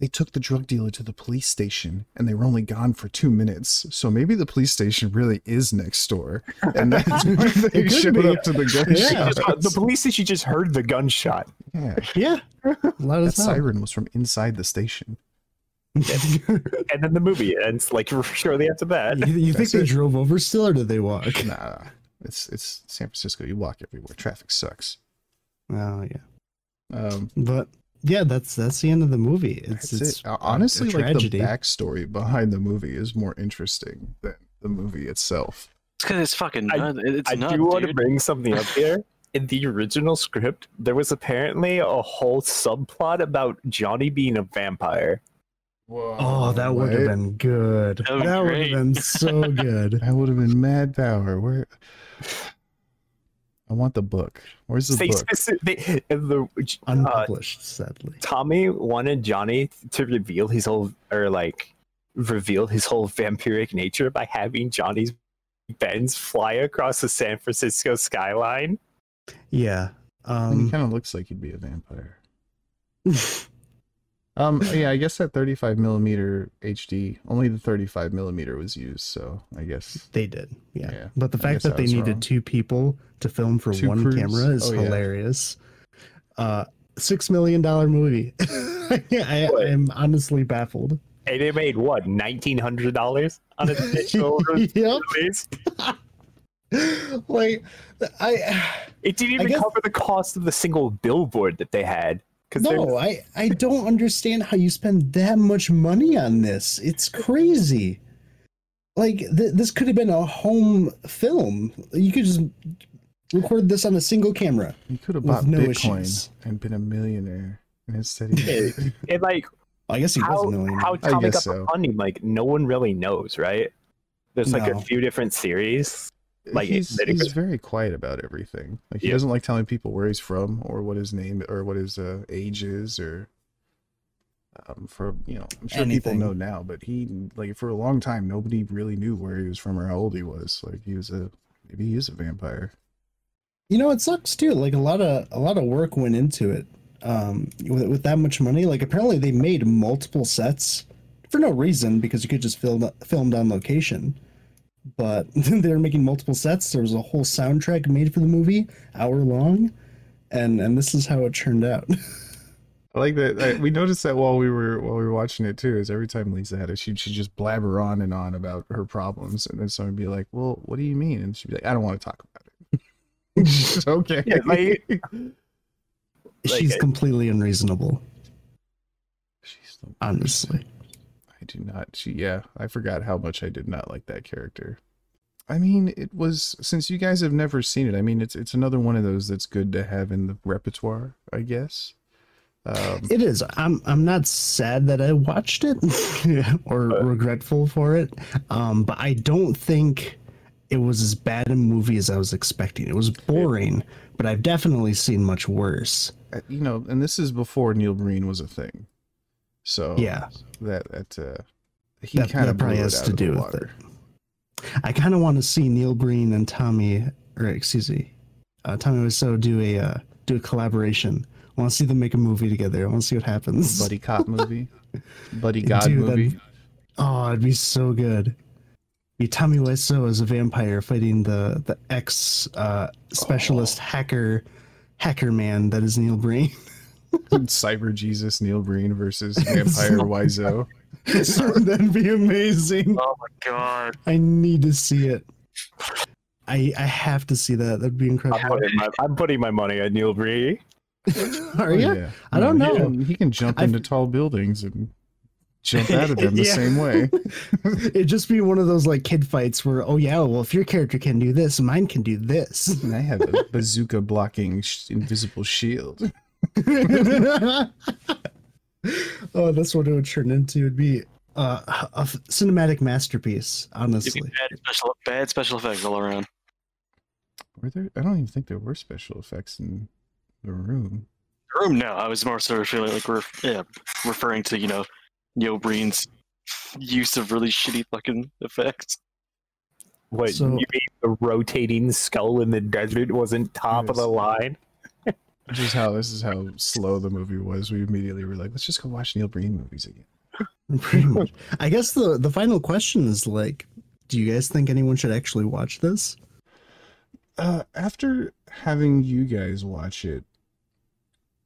They took the drug dealer to the police station, and they were only gone for 2 minutes. So maybe the police station really is next door, and that's where they showed up to the gunshot. Yeah. The police station just heard the gunshot. Yeah. That siren was from inside the station. And then the movie ends like shortly after that. You think they drove over still, or did they walk? Nah, it's San Francisco. You walk everywhere. Traffic sucks. Oh yeah. But yeah, that's the end of the movie. It's honestly like the backstory behind the movie is more interesting than the movie itself. It's because it's fucking. I do want to bring something up here. In the original script, there was apparently a whole subplot about Johnny being a vampire. Whoa, oh, that would have been good. That would have been so good. That would have been mad power. Where? I want the book. Where's the book? Unpublished, sadly. Tommy wanted Johnny to reveal his whole, or like reveal his whole vampiric nature by having Johnny's bends fly across the San Francisco skyline. Yeah. He kind of looks like he'd be a vampire. Yeah, I guess that 35mm HD, only the 35mm was used, so I guess they did. Yeah, yeah. But the fact that they needed two people to film for one camera is hilarious. Yeah. $6 million movie. I am honestly baffled. And it made what, $1,900 on a digital release? Like, it didn't even cover the cost of the single billboard that they had. No, I don't understand how you spend that much money on this. It's crazy. Like, this could have been a home film. You could just record this on a single camera. You could have bought Bitcoin and been a millionaire. And instead and like, I guess he was a millionaire. How Tommy got the funding, like, no one really knows, right? There's like a few different theories. Like, he's very quiet about everything. Like, he doesn't like telling people where he's from or what his name or what his age is, or for, you know, I'm sure people know now, but he, like, for a long time nobody really knew where he was from or how old he was. Like, he was maybe he is a vampire. You know, it sucks too. Like, a lot of work went into it. With that much money, like, apparently they made multiple sets for no reason because you could just filmed on location. But they were making multiple sets. There was a whole soundtrack made for the movie, hour long, and this is how it turned out. I like that. We noticed that while we were watching it too. Is every time Lisa had it, she'd just blabber on and on about her problems, and then someone would be like, "Well, what do you mean?" And she'd be like, "I don't want to talk about it." Just, okay. Yeah, she's completely unreasonable. She's the honestly. Do not she yeah I forgot how much I did not like that character. I mean, it was, since you guys have never seen it, I mean, it's another one of those that's good to have in the repertoire, I guess. It is. I'm not sad that I watched it or regretful for it, but I don't think it was as bad a movie as I was expecting. It was boring, but I've definitely seen much worse, you know. And this is before Neil Breen was a thing. So yeah, he kind of probably has to do with it. I kind of want to see Neil Breen and Tommy Wiseau do a collaboration. I want to see them make a movie together. I want to see what happens. Buddy cop movie, buddy god movie. Oh, it'd be so good. Be Tommy Wiseau as a vampire fighting the ex specialist hacker man that is Neil Breen. Cyber Jesus Neil Breen versus Vampire Wiseau. That'd be amazing. Oh my god, I need to see it. I have to see that. That'd be incredible. I'm putting my money at Neil Breen. Are you? Yeah. I don't know. He can jump into tall buildings and jump out of them the same way. It'd just be one of those like kid fights where, oh yeah, well, if your character can do this, mine can do this. And I have a bazooka blocking invisible shield. Oh, that's what it would turn into. It'd be a cinematic masterpiece, honestly. Bad special effects all around. Were there? I don't even think there were special effects in The Room. The Room? No, I was more sort of feeling like referring to, you know, Neil Breen's use of really shitty fucking effects. What, so, you mean the rotating skull in the desert wasn't top of the line? This is how slow the movie was. We immediately were like, let's just go watch Neil Breen movies again. Pretty much. I guess the final question is, like, do you guys think anyone should actually watch this? After having you guys watch it,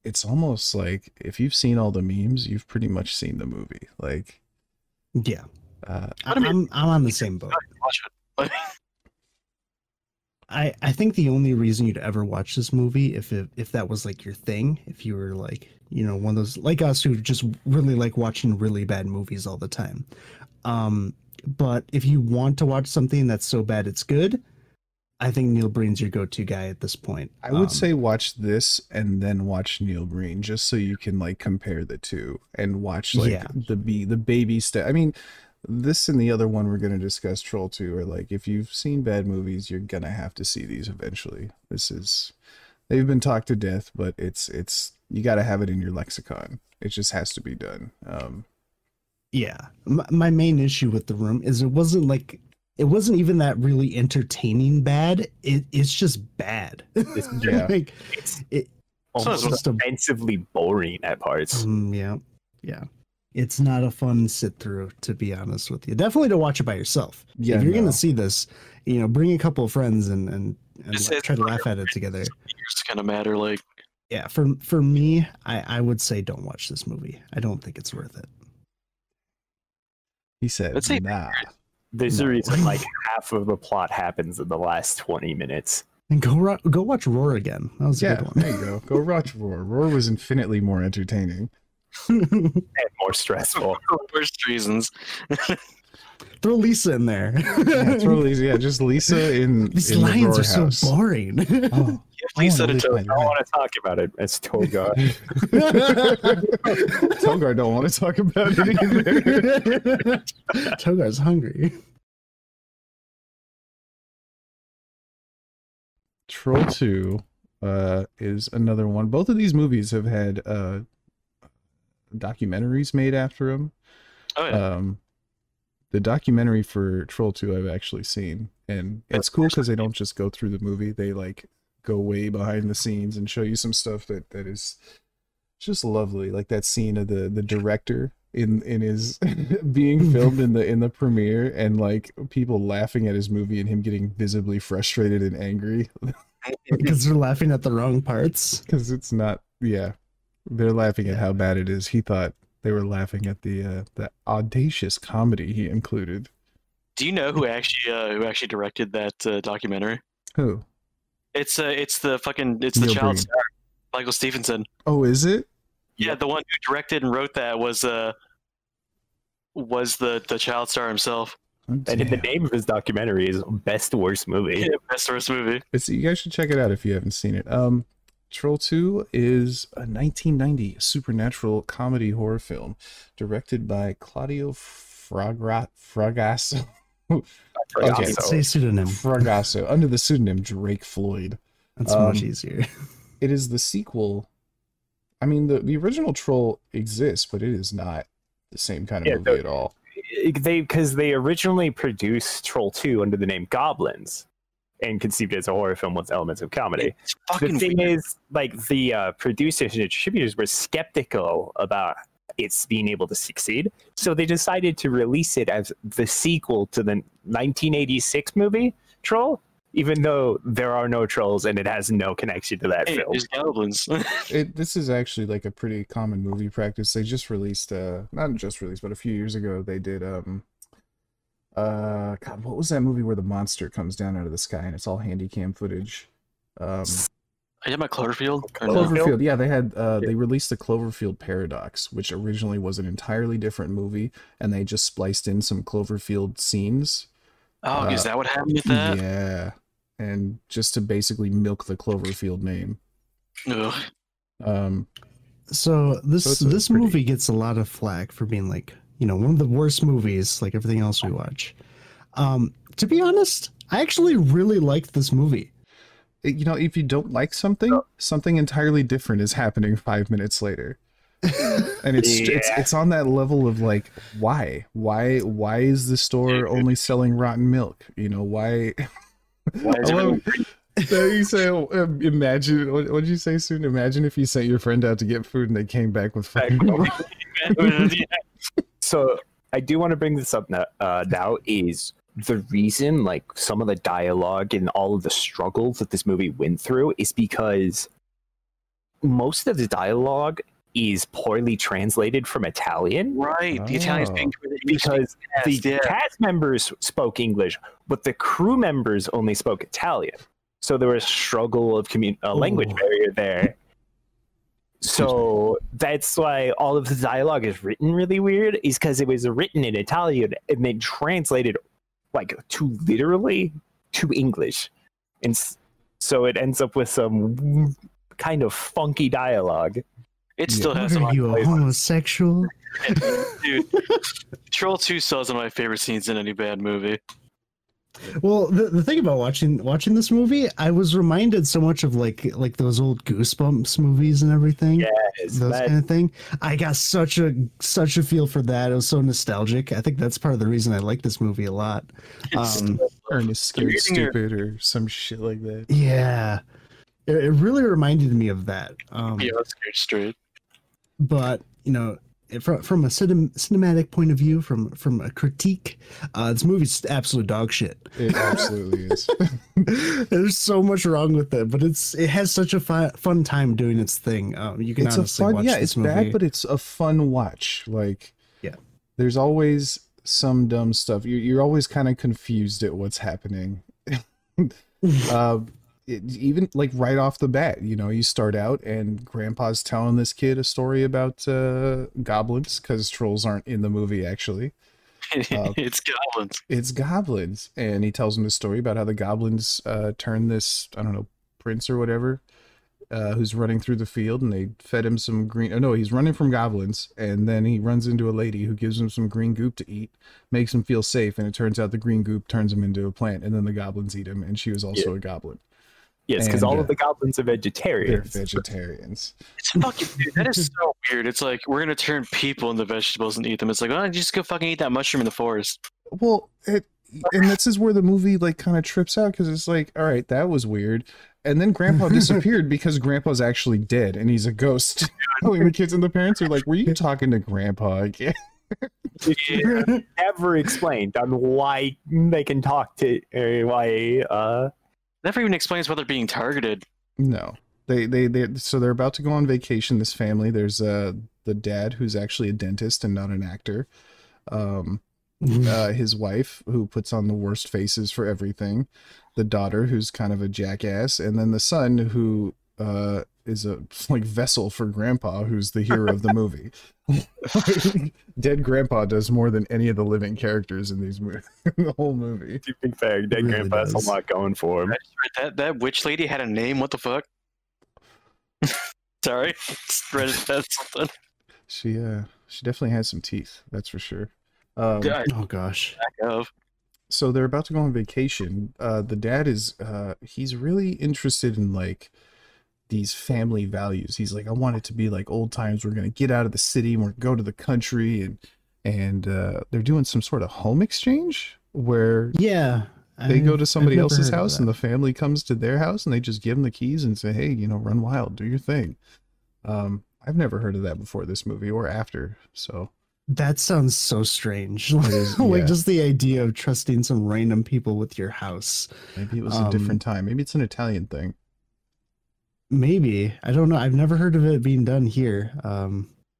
it's almost like if you've seen all the memes, you've pretty much seen the movie. Like, yeah, I'm on the same boat. I think the only reason you'd ever watch this movie if that was like your thing, if you were like, you know, one of those like us who just really like watching really bad movies all the time. But if you want to watch something that's so bad it's good, I think Neil Breen's your go-to guy at this point. I would say watch this and then watch Neil Breen just so you can like compare the two and watch like the baby step. I mean, this and the other one we're going to discuss, Troll 2, are like, if you've seen bad movies, you're going to have to see these eventually. They've been talked to death, but it's you got to have it in your lexicon. It just has to be done. Yeah, my main issue with The Room is it wasn't even that really entertaining bad. It's just bad. Yeah. Like, it's just offensively boring at parts. Yeah. It's not a fun sit through, to be honest with you. Definitely don't watch it by yourself. Yeah, if you're gonna see this, bring a couple of friends and try to laugh at it together. It's gonna matter, like. Yeah, for me, I would say don't watch this movie. I don't think it's worth it. He said, nah. There's a reason like half of the plot happens in the last 20 minutes. And go watch Roar again. That was a good one. There you go. Go watch Roar. Roar was infinitely more entertaining. And more stressful. Worst reasons. Throw Lisa in there. Throw Lisa. Yeah, just Lisa in. These lines are so boring. Oh, Lisa to Togar. I don't want to talk about it. It's Togar. Togar don't want to talk about it either. Togar's hungry. Troll 2 is another one. Both of these movies have had documentaries made after them. Oh yeah. The documentary for Troll 2 I've actually seen, and it's cool because they don't just go through the movie. They like go way behind the scenes and show you some stuff that is just lovely. Like that scene of the director in his being filmed in the premiere, and like people laughing at his movie and him getting visibly frustrated and angry because they're laughing at the wrong parts. Because it's not. Yeah, they're laughing at how bad it is. He thought. They were laughing at the audacious comedy he included. Do you know who actually directed that documentary? Who? It's the child star, Michael Stephenson. Oh, is it? Yeah, the one who directed and wrote that was the child star himself. Oh, and in the name of his documentary is Best Worst Movie. Yeah, Best Worst Movie. You guys should check it out if you haven't seen it. Troll 2 is a 1990 supernatural comedy horror film directed by Claudio Fragasso. Okay, say pseudonym. Fragasso, under the pseudonym Drake Floyd. That's much easier. It is the sequel. I mean, the original Troll exists, but it is not the same kind of movie at all. Because they originally produced Troll 2 under the name Goblins. And conceived it as a horror film with elements of comedy. The thing is, like, the producers and distributors were skeptical about its being able to succeed, so they decided to release it as the sequel to the 1986 movie Troll, even though there are no trolls and it has no connection to that film. There's goblins. This is actually like a pretty common movie practice. They just released, but a few years ago they did. God, what was that movie where the monster comes down out of the sky and it's all handy cam footage? I had my Cloverfield. Yeah, they released the Cloverfield Paradox, which originally was an entirely different movie, and they just spliced in some Cloverfield scenes. Oh, is that what happened with that? Yeah, and just to basically milk the Cloverfield name. Ugh. So this movie gets a lot of flack for being like. One of the worst movies, like everything else we watch. To be honest, I actually really liked this movie. If you don't like something entirely different is happening 5 minutes later. And it's on that level of like, why is the store only selling rotten milk? Why is it? So you say, imagine, what did you say soon? Imagine if you sent your friend out to get food and they came back with food. So I do want to bring this up now is the reason like some of the dialogue and all of the struggles that this movie went through is because most of the dialogue is poorly translated from Italian. Right. Oh. The Italian speaking because the cast members spoke English, but the crew members only spoke Italian. So there was a struggle of language barrier there. So that's why all of the dialogue is written really weird, is because it was written in Italian and then translated like too literally to English. And so it ends up with some kind of funky dialogue. It still has some. Are you a homosexual? Dude, Troll 2 still has one of my favorite scenes in any bad movie. Well, the thing about watching this movie, I was reminded so much of like those old Goosebumps movies and everything. Yeah, those kind of thing. I got such a feel for that. It was so nostalgic. I think that's part of the reason I like this movie a lot. Stupid or some shit like that. Yeah, it really reminded me of that. Yeah, that's good straight. But you know, from a cinematic point of view, from a critique, this movie's absolute dog shit. It absolutely is. There's so much wrong with it, but it has such a fun time doing its thing. You can honestly watch this movie. It's bad, but it's a fun watch. Like, yeah, there's always some dumb stuff. You're always kind of confused at what's happening. Even like right off the bat, you know, you start out and grandpa's telling this kid a story about goblins, because trolls aren't in the movie actually. It's goblins. It's goblins. And he tells him a story about how the goblins turned this, I don't know, prince or whatever, who's running through the field, and they fed him some green. Oh no, he's running from goblins, and then he runs into a lady who gives him some green goop to eat, makes him feel safe, and it turns out the green goop turns him into a plant, and then the goblins eat him, and she was also a goblin. Yes, because all of the goblins are vegetarians. They're vegetarians. It's fucking, dude, that is so weird. It's like, we're going to turn people into vegetables and eat them. It's like, oh, just go fucking eat that mushroom in the forest. Well, and this is where the movie like kind of trips out, because it's like, all right, that was weird. And then Grandpa disappeared because Grandpa's actually dead and he's a ghost. The kids and the parents are like, were you talking to Grandpa again? Yeah. Never explained on why they can talk to, why, never even explains why they're being targeted. No, so they're about to go on vacation. This family, there's the dad who's actually a dentist and not an actor. His wife, who puts on the worst faces for everything. The daughter, who's kind of a jackass, and then the son, who is a vessel for Grandpa, who's the hero of the movie. Dead Grandpa does more than any of the living characters in these movies. The whole movie. Big fact, dead really Grandpa's does. A lot going for him. That witch lady had a name. What the fuck? Sorry, she definitely has some teeth. That's for sure. Oh gosh. So they're about to go on vacation. The dad is he's really interested in like these family values. He's like, I want it to be like old times. We're going to get out of the city and we're going to go to the country. And they're doing some sort of home exchange where they go to somebody else's house and the family comes to their house and they just give them the keys and say, hey, you know, run wild, do your thing. I've never heard of that before this movie or after. So that sounds so strange. Just the idea of trusting some random people with your house. Maybe it was a different time. Maybe it's an Italian thing. Maybe, I don't know. I've never heard of it being done here.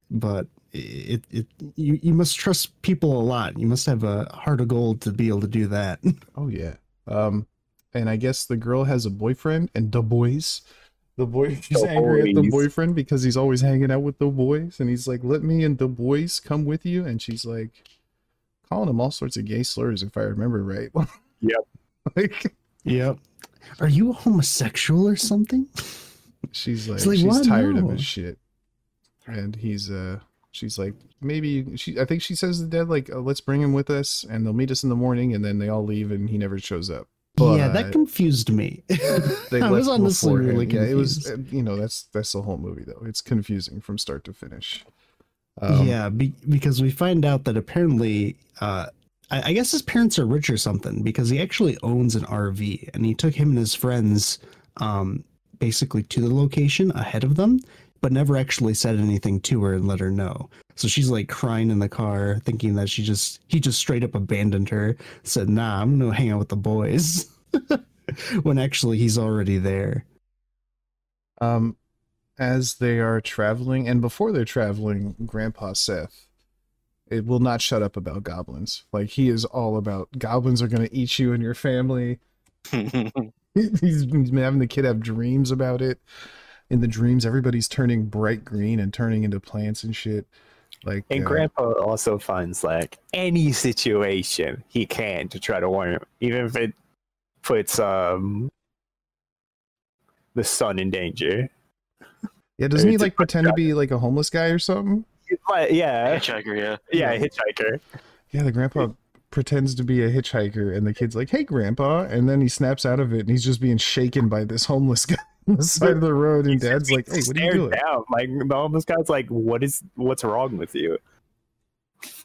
But you must trust people a lot. You must have a heart of gold to be able to do that. Oh yeah. And I guess the girl has a boyfriend and the boys. She's angry at the boyfriend because he's always hanging out with the boys, and he's like, "Let me and the boys come with you." And she's like, calling him all sorts of gay slurs, if I remember right. Yep. Yep. Are you a homosexual or something? She's tired of his shit, and she's like, maybe I think she says to the dad, like, let's bring him with us, and they'll meet us in the morning, and then they all leave, and he never shows up. But yeah, that confused me. I was honestly really confused. Yeah, it was, you know, that's the whole movie though. It's confusing from start to finish. Because we find out that apparently, I guess his parents are rich or something, because he actually owns an RV, and he took him and his friends, basically to the location ahead of them, but never actually said anything to her and let her know. So she's like crying in the car, thinking that he just straight up abandoned her, said, nah, I'm gonna hang out with the boys, when actually he's already there. As they are traveling, and before they're traveling, Grandpa Seth, it will not shut up about goblins. Like, he is all about goblins are going to eat you and your family. He's been having the kid have dreams about it. In the dreams, everybody's turning bright green and turning into plants and shit. Like, and Grandpa also finds like any situation he can to try to warn him, even if it puts the son in danger. Yeah, doesn't he like pretend to be like a homeless guy or something? Hitchhiker. The grandpa pretends to be a hitchhiker, and the kid's like, "Hey, Grandpa," and then he snaps out of it, and he's just being shaken by this homeless guy on the side of the road, and Dad's like, "Hey, what are you doing?" Down. Like the homeless guy's like, "What's wrong with you?"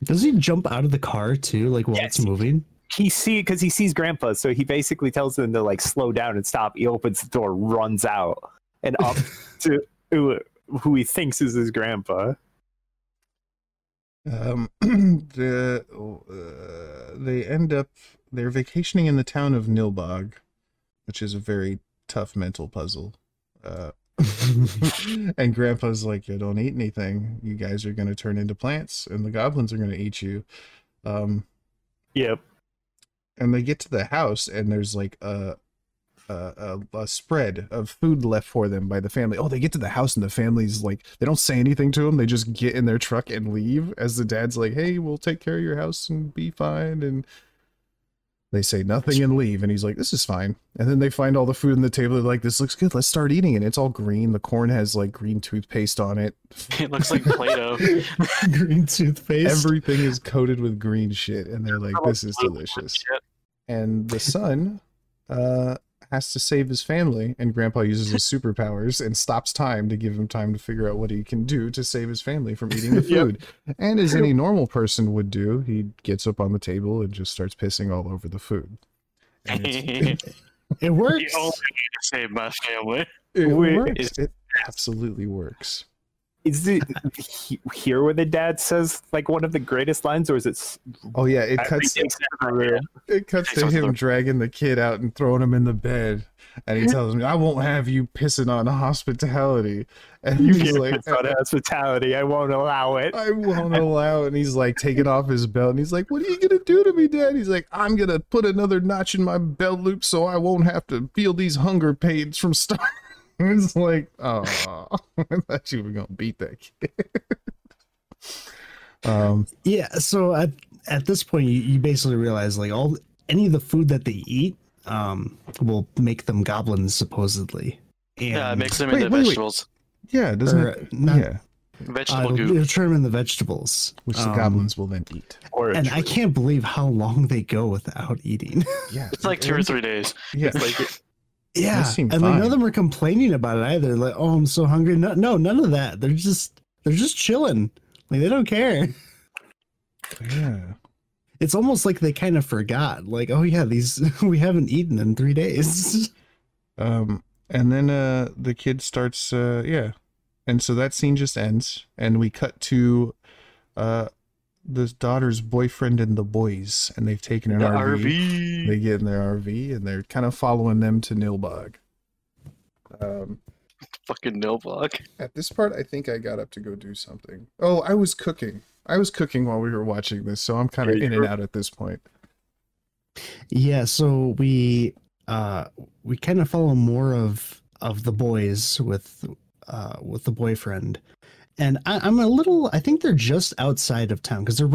Does he jump out of the car too, like while it's moving? Because he sees Grandpa, so he basically tells them to like slow down and stop. He opens the door, runs out, and up to who he thinks is his grandpa. They end up, they're vacationing in the town of Nilbog, which is a very tough mental puzzle. And Grandpa's like, "You don't eat anything. You guys are going to turn into plants, and the goblins are going to eat you." Yep. And they get to the house, and there's like a spread of food left for them by the family. Oh, they get to the house and the family's like, they don't say anything to them. They just get in their truck and leave, as the dad's like, "Hey, we'll take care of your house and be fine." And they say nothing and leave. And he's like, "This is fine." And then they find all the food on the table. They're like, "This looks good. Let's start eating it." It's all green. The corn has like green toothpaste on it. It looks like Play-Doh. Green toothpaste. Everything is coated with green shit. And they're like, "This is delicious." And the son, has to save his family, and Grandpa uses his superpowers and stops time to give him time to figure out what he can do to save his family from eating the food. And as any normal person would do, he gets up on the table and just starts pissing all over the food. And it works. The only way to save my family. It absolutely works. Is it here where the dad says like one of the greatest lines, or is it? Oh yeah, it cuts to him dragging the kid out and throwing him in the bed, and he tells me, "I won't have you pissing on hospitality." And you he's like, "On hospitality, I won't allow it. I won't allow it." And he's like taking off his belt, and he's like, "What are you gonna do to me, Dad?" He's like, "I'm gonna put another notch in my belt loop so I won't have to feel these hunger pains from starving." It's like, oh, I thought you were gonna beat that kid. Yeah. So at this point, you basically realize like any of the food that they eat, will make them goblins supposedly. And yeah, it makes them into vegetables. Wait. Yeah, doesn't it? Not, yeah, vegetable goo. It'll turn them into vegetables, which the goblins will then eat. And I can't believe how long they go without eating. Yeah, it's like 2 or 3 days. Yeah. It's like, yeah, and fine. None of them are complaining about it either. Like, "Oh, I'm so hungry." No, none of that. They're just chilling. Like, they don't care. Yeah, it's almost like they kind of forgot. Like, oh yeah, these we haven't eaten in 3 days. And then the kid starts. And so that scene just ends, and we cut to the daughter's boyfriend and the boys, and they've taken an RV. They get in their RV, and they're kind of following them to Nilbog. Fucking Nilbog. At this part, I think I got up to go do something. Oh, I was cooking. While we were watching this, so I'm kind of in and out at this point. Yeah, so we kind of follow more of the boys with the boyfriend. And I'm a little, I think they're just outside of town because the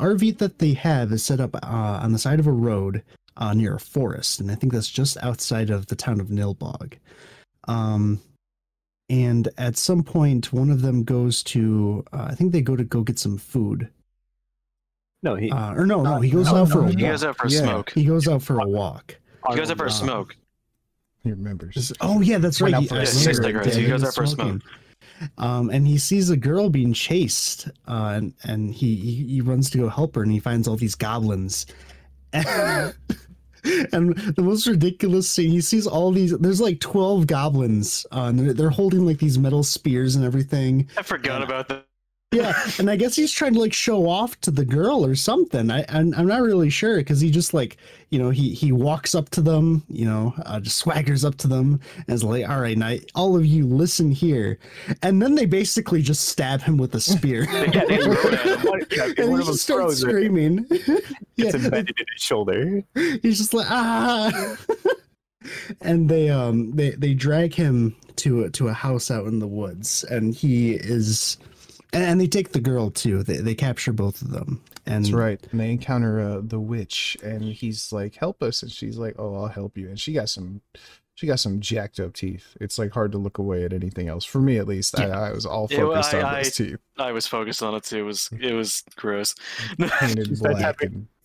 RV that they have is set up on the side of a road near a forest. And I think that's just outside of the town of Nilbog. And at some point, one of them goes to, I think they go to go get some food. No, he goes out for a smoke. He goes out for a walk. He goes out for a smoke. He remembers. Oh, yeah, that's right. He goes out for a smoke. And he sees a girl being chased, and he runs to go help her, and he finds all these goblins. And the most ridiculous scene, he sees all these. There's like 12 goblins, and they're holding like these metal spears and everything. I forgot about that. Yeah, and I guess he's trying to like show off to the girl or something. I'm not really sure because he just like, you know, he walks up to them, you know, just swaggers up to them and is like, "All right, now all of you listen here," and then they basically just stab him with a spear. Yeah, they and he just starts screaming. It's embedded in his shoulder. He's just like, "Ah!" And they drag him to a house out in the woods, and he is. And they take the girl too. They capture both of them. And that's right. And they encounter the witch, and he's like, "Help us!" And she's like, "Oh, I'll help you." And she got some jacked up teeth. It's like hard to look away at anything else. For me, at least, yeah. I was all focused on those teeth. I was focused on it too. It was gross. Painted black.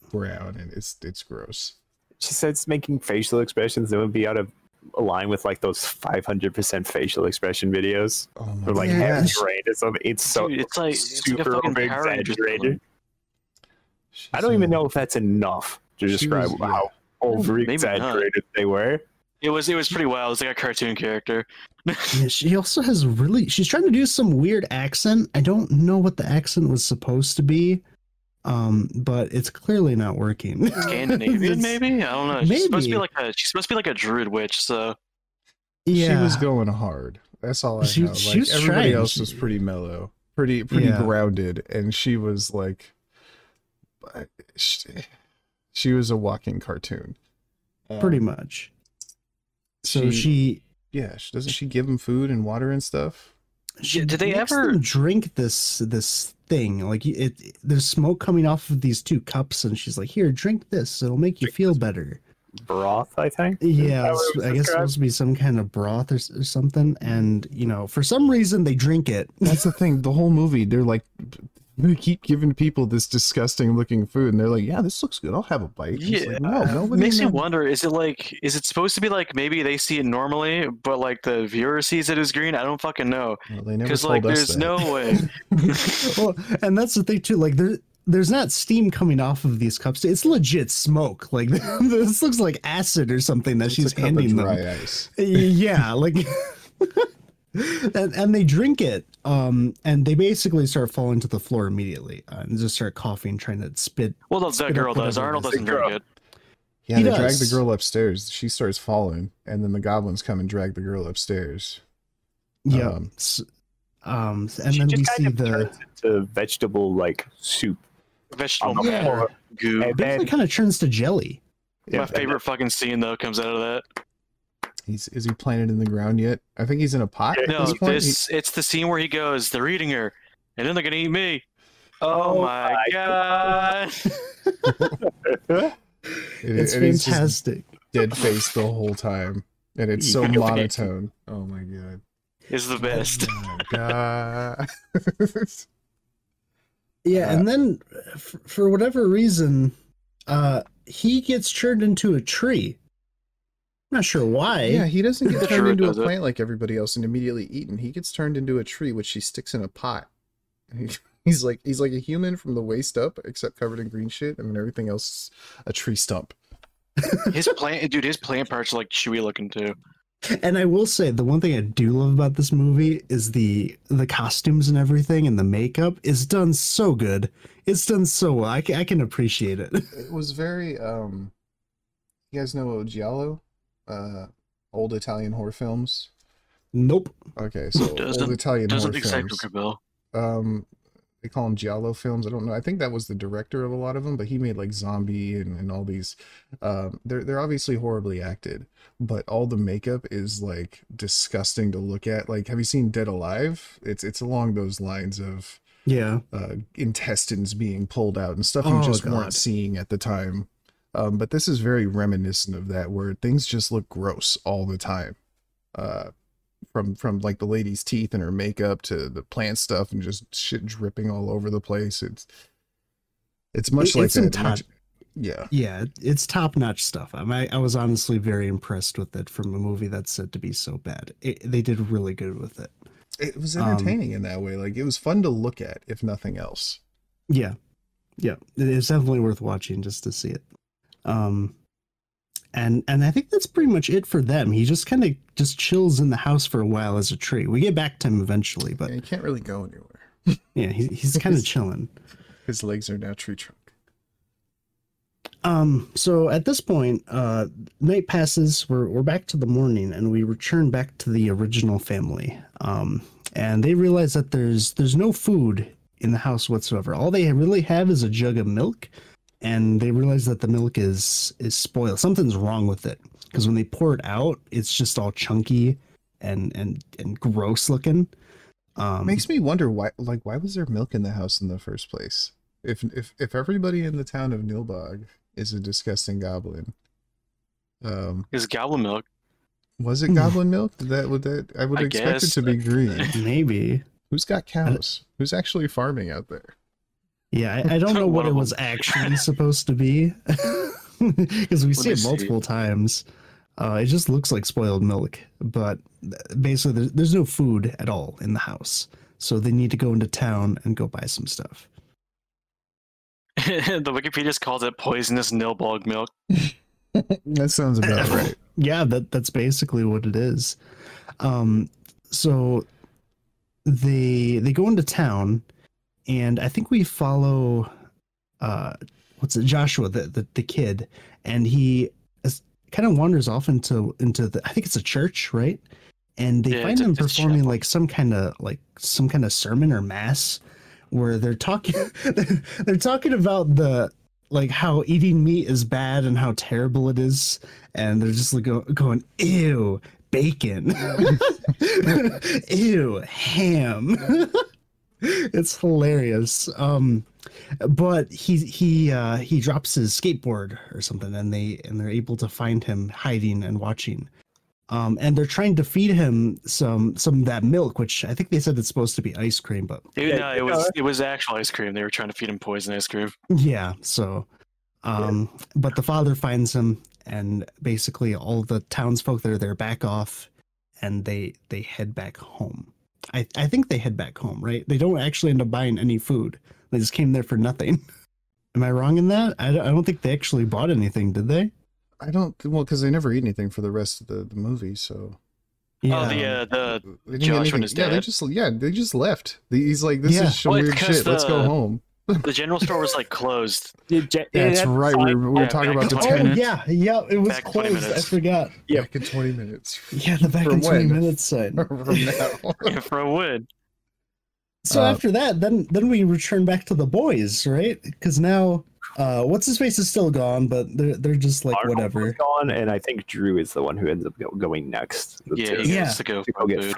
brown, and it's gross. She starts making facial expressions that would be out of line with like those 500% facial expression videos. Oh my god! Yeah. It's so dude, it's like super it's like exaggerated. I don't even know if that's enough to describe how over exaggerated they were. It was pretty wild. It was like a cartoon character. Yeah, she also has she's trying to do some weird accent. I don't know what the accent was supposed to be, but it's clearly not working. Scandinavian, maybe? I don't know. She's supposed to be like a druid witch. So yeah, she was going hard. That's all I know. She like everybody else was pretty mellow, pretty grounded, and she was like, she was a walking cartoon, pretty much. So she give him food and water and stuff. Did they ever drink this thing? Like there's smoke coming off of these two cups, and she's like, "Here, drink this. It'll make you feel better." Broth, I think. Yeah, I guess it's supposed to be some kind of broth or something. And for some reason, they drink it. That's the thing. The whole movie, they're like, they keep giving people this disgusting-looking food, and they're like, "Yeah, this looks good. I'll have a bite." Yeah, like, no. It makes me wonder: is it supposed to be like maybe they see it normally, but like the viewer sees it as green? I don't fucking know. Because well, there's no way. Well, and that's the thing too. Like there's not steam coming off of these cups. It's legit smoke. Like this looks like acid or something that she's handing them. Dry ice. Yeah, like. And they drink it, and they basically start falling to the floor immediately, and just start coughing, trying to spit. Well, that girl does. Arnold doesn't drink it. Yeah, they drag the girl upstairs. She starts falling, and then the goblins come and drag the girl upstairs. Yeah. And then we see the vegetable like soup. Vegetable goo. It basically kind of turns to jelly. Yeah, my favorite fucking scene though comes out of that. Is he planted in the ground yet? I think he's in a pot. Yeah, it's the scene where he goes, "They're eating her, and then they're gonna eat me." Oh my god! It's fantastic. Dead face the whole time, and it's so monotone. Oh my god! It's the best. Oh my god. Yeah, and then for whatever reason, he gets turned into a tree. Not sure why. Yeah, he doesn't get turned into a plant like everybody else and immediately eaten. He gets turned into a tree, which he sticks in a pot. He's like a human from the waist up, except covered in green shit. I mean, everything else, a tree stump. His plant parts are like chewy looking too. And I will say, the one thing I do love about this movie is the costumes and everything, and the makeup is done so good. It's done so well. I can appreciate it. It was very. You guys know Giallo? Old Italian horror films? Nope. Okay, so old Italian horror films. They call them Giallo films. I don't know. I think that was the director of a lot of them, but he made like Zombie and all these. They're obviously horribly acted, but all the makeup is like disgusting to look at. Like, have you seen Dead Alive? It's along those lines of intestines being pulled out and stuff you just weren't seeing at the time. But this is very reminiscent of that, where things just look gross all the time, from like the lady's teeth and her makeup to the plant stuff and just shit dripping all over the place. It's top notch stuff. I was honestly very impressed with it from a movie that's said to be so bad. They did really good with it. It was entertaining in that way. Like, it was fun to look at, if nothing else. Yeah, yeah, it's definitely worth watching just to see it. And I think that's pretty much it for them. He just kind of just chills in the house for a while as a tree. We get back to him eventually, but he can't really go anywhere. Yeah, he's kind of chilling. His legs are now tree trunk. So at this point, night passes. We're back to the morning, and we return back to the original family. And they realize that there's no food in the house whatsoever. All they really have is a jug of milk. And they realize that the milk is spoiled. Something's wrong with it, because when they pour it out, it's just all chunky and gross looking. Makes me wonder why was there milk in the house in the first place? If everybody in the town of Nilbog is a disgusting goblin, is goblin milk? Was it goblin milk? I expect it to be green. Maybe. Who's got cows? Who's actually farming out there? Yeah, I don't know what it was actually supposed to be, because we see it multiple times. It just looks like spoiled milk, but basically there's no food at all in the house, so they need to go into town and go buy some stuff. The Wikipedia calls it poisonous Nilbog milk. That sounds about right. Yeah, that's basically what it is. So they go into town, and I think we follow Joshua, the kid, and he kind of wanders off into the, I think it's a church, right? And they find him performing like some kind of sermon or mass, where they're talking they're talking about the how eating meat is bad and how terrible it is, and they're just like going, ew, bacon, ew, ham. It's hilarious. But he drops his skateboard or something, and they're able to find him hiding and watching. And they're trying to feed him some of that milk, which I think they said it's supposed to be ice cream, but no, it was actual ice cream. They were trying to feed him poison ice cream. Yeah. So, but the father finds him, and basically all the townsfolk that are there back off, and they head back home. I think they head back home, right? They don't actually end up buying any food. They just came there for nothing. Am I wrong in that? I don't think they actually bought anything, did they? I don't, well, because they never eat anything for the rest of the movie, so. Yeah. Oh, the Josh when his dad. They just left. He's like, this is some weird shit. Let's go home. The general store was like closed. That's right. We were talking about the 10 minutes. Yeah, it was closed. I forgot. Yeah, back in 20 minutes. Yeah, the back in 20 minutes side. From now. Yeah, for a win. So after that, then we return back to the boys, right? Because now, what's his face is still gone, but they're just like Arnold whatever. Gone, and I think Drew is the one who ends up going next. He has to go get food.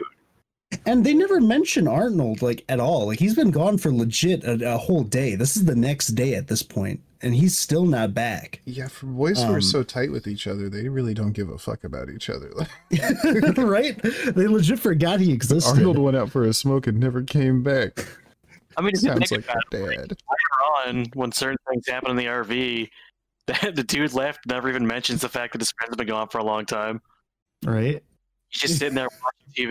And they never mention Arnold at all. He's been gone for legit a whole day. This is the next day at this point, and he's still not back. Yeah, for boys who are so tight with each other, they really don't give a fuck about each other. Right? They legit forgot he existed. Arnold went out for a smoke and never came back. I mean, it sounds like bad. Later on, when certain things happen in the RV, the dude left never even mentions the fact that his friends have been gone for a long time. Right. He's just sitting there watching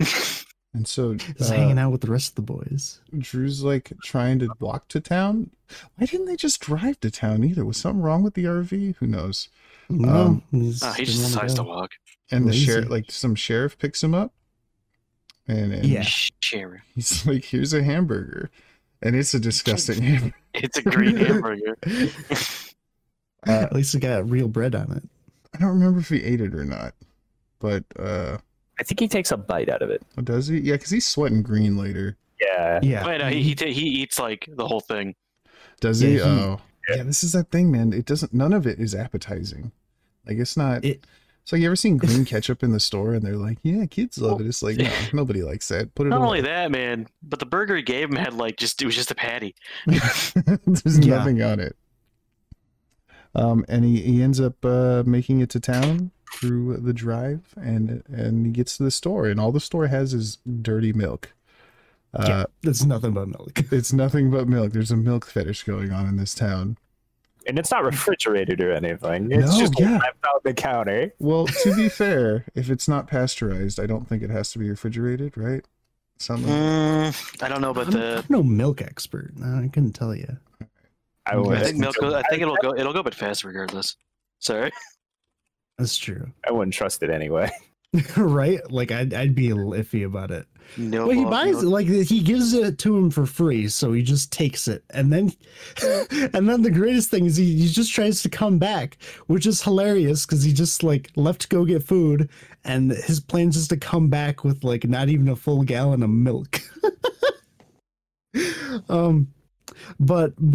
TV. And so he's hanging out with the rest of the boys. Drew's trying to walk to town. Why didn't they just drive to town either? Was something wrong with the RV? Who knows? No, he just decides to walk. And the sheriff, some sheriff picks him up. And sheriff. He's like, here's a hamburger. And it's a disgusting hamburger. It's a green hamburger. At least it got real bread on it. I don't remember if he ate it or not. But I think he takes a bite out of it. Oh, does he? Yeah, because he's sweating green later. Yeah. Wait, no, he eats the whole thing. Does he? Oh, yeah. This is that thing, man. It doesn't. None of it is appetizing. It's not. It's you ever seen green ketchup in the store, and they're like, "Yeah, kids love it." It's like, no, nobody likes that. Put it. Not away. Only that, man, but the burger he gave him had it was just a patty. There's nothing on it. And he ends up making it to town through the drive, and he gets to the store, and all the store has is dirty milk. It's nothing but milk. It's nothing but milk. There's a milk fetish going on in this town, and it's not refrigerated or anything. It's just left on the counter. Well, to be fair, if it's not pasteurized, I don't think it has to be refrigerated, right? Something. I don't know about I'm no milk expert. I couldn't tell you. I think it'll go a bit fast regardless. Sorry. That's true. I wouldn't trust it anyway. Right? I'd be a little iffy about it. No. Well, he buys it. He gives it to him for free, so he just takes it. And then the greatest thing is he just tries to come back, which is hilarious because he just left to go get food, and his plan is to come back with not even a full gallon of milk. But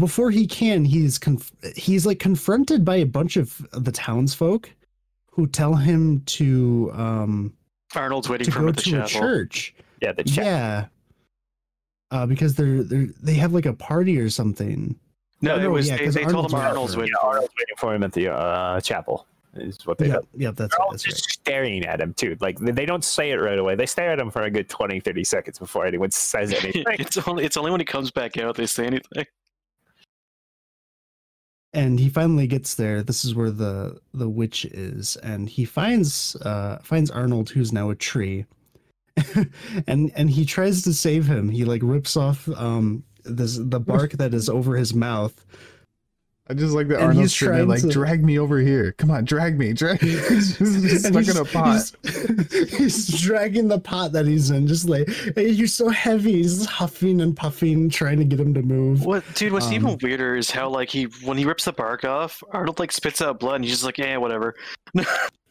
before he can, he's confronted by a bunch of the townsfolk who tell him to Arnold's waiting for him at the chapel. Church. Yeah, the chapel. Yeah. Because they have a party or something. No, it was they told him Arnold's waiting for him at the chapel. is what they do. Yeah, that's all just staring at him too. Like they don't say it right away. They stare at him for a good 20, 30 seconds before anyone says anything. it's only when he comes back out they say anything. And he finally gets there. This is where the witch is, and he finds Arnold, who's now a tree, and he tries to save him. He like rips off the bark that is over his mouth. I just like that Arnold's trying to, like, drag me over here. Come on, drag me. He's stuck in a pot. He's dragging the pot that he's in, just like, hey, you're so heavy. He's huffing and puffing, trying to get him to move. What's even weirder is how, like, when he rips the bark off, Arnold, like, spits out blood, and he's just like, eh, whatever.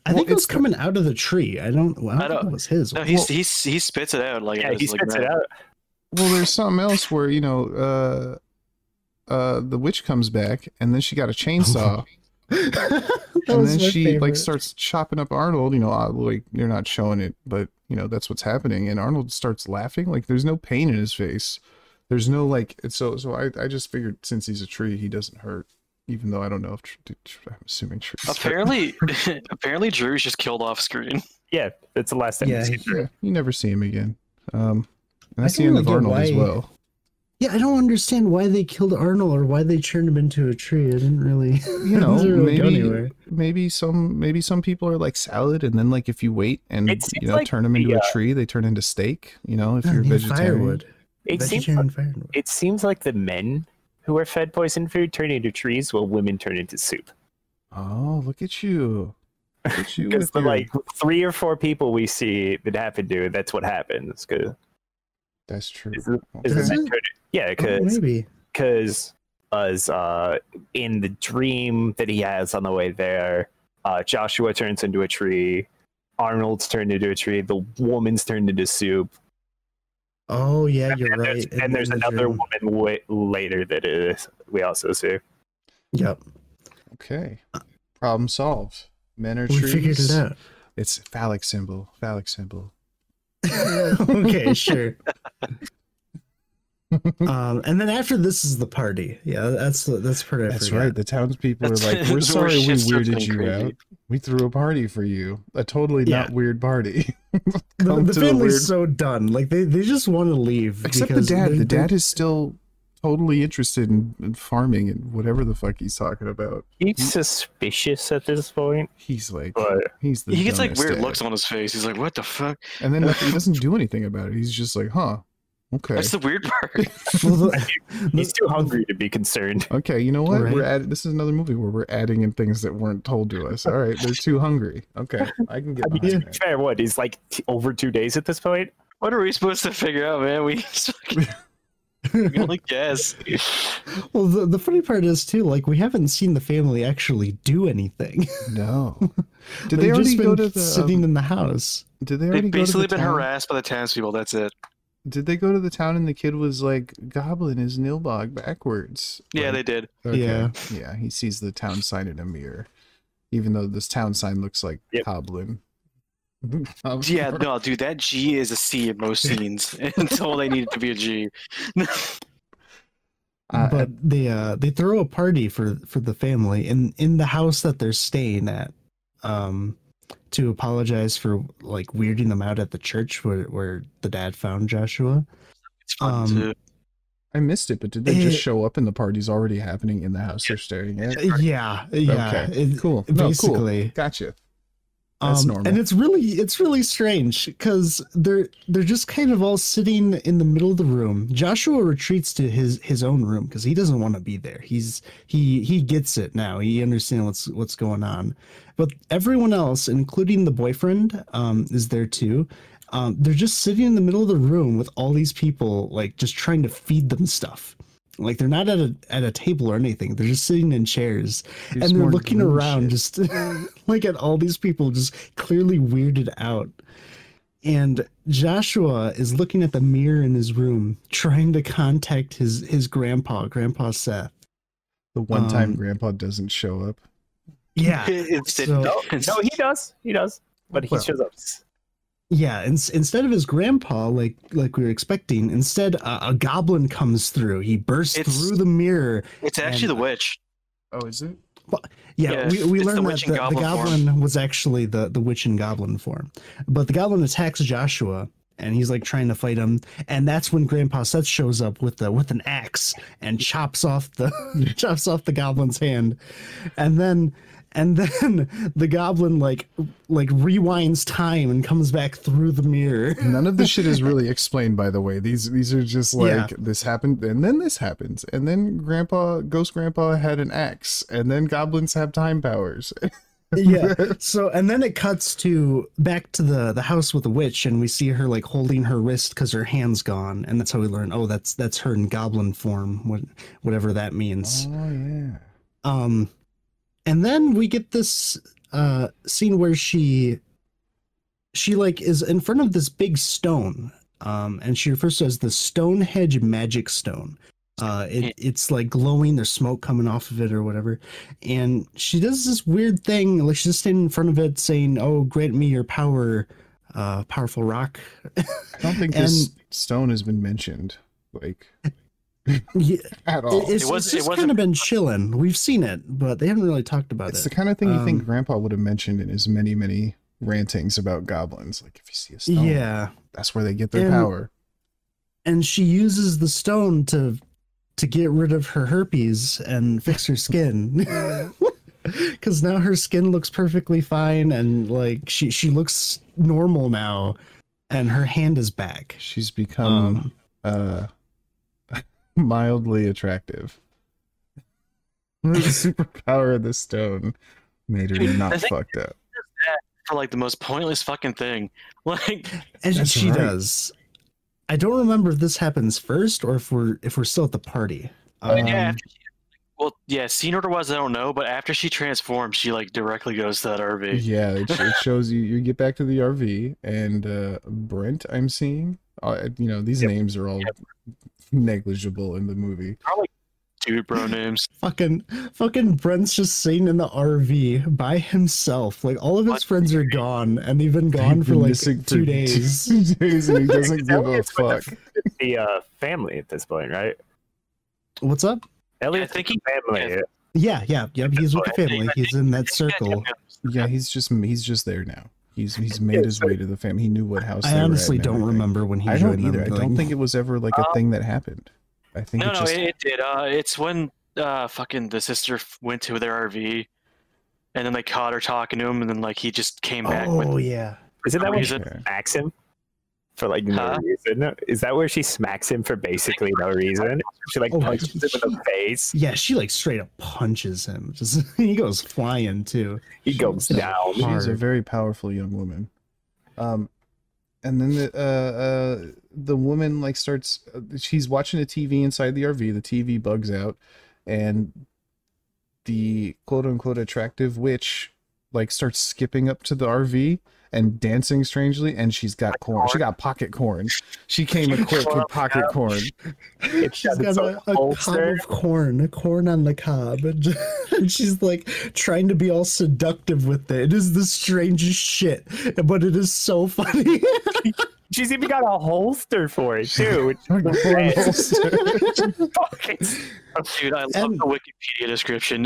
I think it was coming out of the tree. I don't think it was his. No, he spits it out. Like, yeah, he spits it out. Well, there's something else where, you know, the witch comes back, and then she got a chainsaw, and then she like starts chopping up Arnold. You know, like they're not showing it, but you know that's what's happening. And Arnold starts laughing. Like there's no pain in his face. There's no like. So I just figured since he's a tree, he doesn't hurt. Even though I don't know if I'm assuming trees. Apparently Drew's just killed off screen. Yeah, that's the last time. Yeah, you never see him again. And that's the end of Arnold as well. Yeah, I don't understand why they killed Arnold or why they turned him into a tree. I didn't really, you know, maybe some people are like salad, and then like if you wait and you know like turn them into a tree, they turn into steak. You know, if you're vegetarian, firewood. It seems like the men who are fed poison food turn into trees, while women turn into soup. Oh, look at you! Because the like 3 or 4 people we see that happen to, that's what happens. That's true. Because in the dream that he has on the way there, Joshua turns into a tree, Arnold's turned into a tree, the woman's turned into soup. Oh yeah, you're right. And there's another woman later that we also see. Yep. Okay. Problem solved. Men are trees. We figured it out. It's phallic symbol. Okay, sure. And then after this is the party. Yeah, that's pretty. That's right. The townspeople are like, "We're sorry, we weirded you out. We threw a party for you, a totally not weard party." the family's so done. Like they just want to leave. Except the dad. The dad is still totally interested in farming and whatever the fuck he's talking about. He's suspicious at this point. He's like, he gets like weird looks on his face. He's like, what the fuck? And then he doesn't do anything about it. He's just like, huh, okay. That's the weird part. He's too hungry to be concerned. Okay, you know what? Right. This is another movie where we're adding in things that weren't told to us. All right, they're too hungry. Okay, I can get. Fair. What? He's like over 2 days at this point. What are we supposed to figure out, man? I guess. Well, the funny part is too, like we haven't seen the family actually do anything. No. Did they already go to the sitting in the house? Did they already? They've basically been harassed by the townspeople. That's it. Did they go to the town and the kid was like, "Goblin is Nilbog backwards"? Yeah, they did. Okay. Yeah. He sees the town sign in a mirror, even though this town sign looks like Goblin. Yeah, no, dude, that G is a C in most scenes until they needed to be a G. But they throw a party for the family in the house that they're staying at, to apologize for like weirding them out at the church where the dad found Joshua. It's fun too. I missed it, but did they just show up and the party's already happening in the house they're staring at? Yeah. Okay. Cool. Basically, cool. Gotcha. That's normal. And it's really strange because they're just kind of all sitting in the middle of the room. Joshua retreats to his own room because he doesn't want to be there. He gets it now. He understands what's going on. But everyone else, including the boyfriend, is there too. They're just sitting in the middle of the room with all these people, like just trying to feed them stuff. Like they're not at a table or anything. They're just sitting in chairs and they're looking around, just like at all these people, just clearly weirded out. And Joshua is looking at the mirror in his room, trying to contact his grandpa Seth. The one time grandpa doesn't show up. Yeah. No, he does. But he shows up. Yeah, instead of his grandpa, like we were expecting, instead a goblin comes through. He bursts through the mirror. It's actually the witch. Oh, is it? Well, yeah, we learned that the goblin was actually the witch and goblin form. But the goblin attacks Joshua, and he's like trying to fight him, and that's when Grandpa Seth shows up with an axe and chops off the chops off the goblin's hand, and then the goblin like rewinds time and comes back through the mirror. None of this shit is really explained, by the way. These are just like, yeah, this happened, and then this happens, and then Ghost Grandpa had an axe, and then goblins have time powers. Yeah. So, and then it cuts to back to the house with the witch, and we see her like holding her wrist because her hand's gone, and that's how we learn, oh, that's her in goblin form, whatever that means. Oh yeah. And then we get this scene where she like is in front of this big stone, and she refers to it as the Stonehenge Magic Stone. It's like glowing, there's smoke coming off of it or whatever, and she does this weird thing, like she's just standing in front of it saying, oh, grant me your power, powerful rock. I don't think this stone has been mentioned, like, yeah, at all. It's kind of been chilling. We've seen it, but they haven't really talked about it. It's the kind of thing you think Grandpa would have mentioned in his many, many rantings about goblins, like if you see a stone, yeah, that's where they get their power. And she uses the stone to get rid of her herpes and fix her skin, because now her skin looks perfectly fine, and like she looks normal now, and her hand is back. She's become mildly attractive. The superpower of the stone made her not fucked up. For like the most pointless fucking thing, like, and she does. I don't remember if this happens first or if we're still at the party. Yeah, scene order was, I don't know, but after she transforms, she like directly goes to that RV. Yeah, it shows you get back to the RV, and Brent, I'm seeing, you know, these names are all negligible in the movie. Probably dude bro names. fucking Brent's just sitting in the RV by himself, like all of his friends are gone, and they've been gone for like 2 days. 2 days, and he doesn't give a fuck. The family at this point, right? What's up? Elliot's thinking family. Yeah, he's with the family. He's in that circle. Yeah, he's just there now. He's made his way to the family. He knew what house. I honestly don't remember when he joined either. I don't think it was ever like a thing that happened. I think it did. It's when fucking the sister went to their RV, and then they caught her talking to him, and then like he just came back. Oh yeah, is it that when she smacks him for like no reason? Is that where she smacks him for basically no reason? She like punches him in the face. Yeah, she like straight up punches him. Just he goes flying too. He goes down. She's a very powerful young woman. And then the woman like starts, she's watching a TV inside the RV. The TV bugs out, and the quote unquote attractive witch like starts skipping up to the RV and dancing strangely. And she's got corn. She got pocket corn. She came equipped with pocket corn. She's got a cob of corn on the cob. And she's like trying to be all seductive with it. It is the strangest shit, but it is so funny. She's even got a holster for it too. Dude, I love the Wikipedia description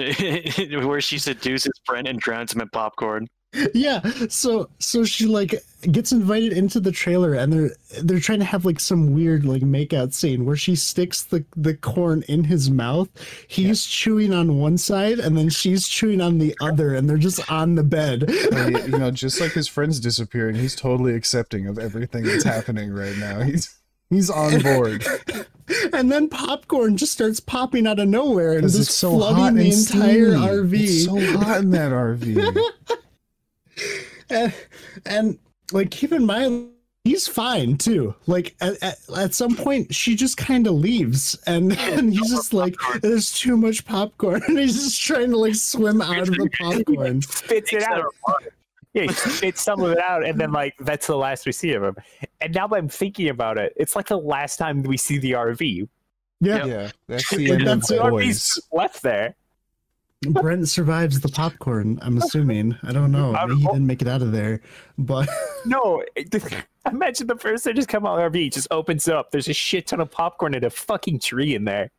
where she seduces Brent and drowns him in popcorn. Yeah, so she like gets invited into the trailer, and they're trying to have like some weird like makeout scene where she sticks the corn in his mouth. He's chewing on one side, and then she's chewing on the other, and they're just on the bed. You know, just like his friends disappearing, he's totally accepting of everything that's happening right now. He's on board. And then popcorn just starts popping out of nowhere and just flooding the entire RV. It's so hot in that RV. And like, keep in mind, he's fine too. Like at some point, she just kind of leaves, and he's just like, "There's too much popcorn," and he's just trying to like swim out of the popcorn. Spits it out. Yeah, he spits some of it out, and then like that's the last we see of him. And now that I'm thinking about it, it's like the last time we see the RV. Yeah, that's the end of the RV's left there. Brent survives the popcorn, I'm assuming. I don't know. Maybe he didn't make it out of there, but no. Imagine the person just come out of the RV, just opens up. There's a shit ton of popcorn and a fucking tree in there.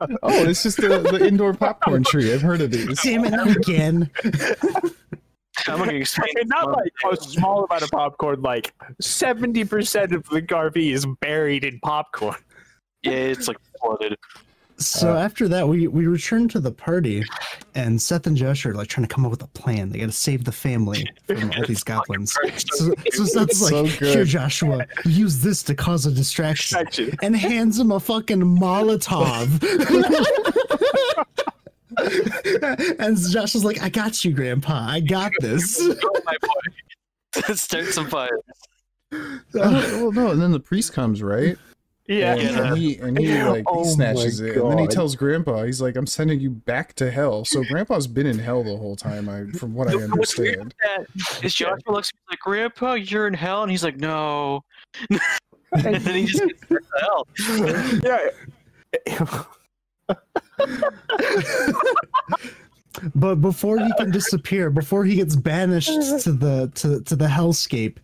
Oh, it's just the indoor popcorn tree. I've heard of these. Damn it, not again. I'm going to explain. Not like a small amount of popcorn, like 70% of the RV is buried in popcorn. Yeah, it's like flooded. So after that, we return to the party, and Seth and Josh are like trying to come up with a plan. They got to save the family from all these goblins. So Seth's like, "Here, Joshua, use this to cause a distraction," and hands him a fucking Molotov. And Josh is like, "I got you, Grandpa. I got this." Start some fire. Well, no, and then the priest comes, right? Yeah, and he snatches it, and then he tells Grandpa, he's like, "I'm sending you back to hell." So Grandpa's been in hell the whole time, from what I understand. Is Joshua looks at me like, "Grandpa, you're in hell," and he's like, "No," and then he just gets to hell. But before he can disappear, before he gets banished to the hellscape,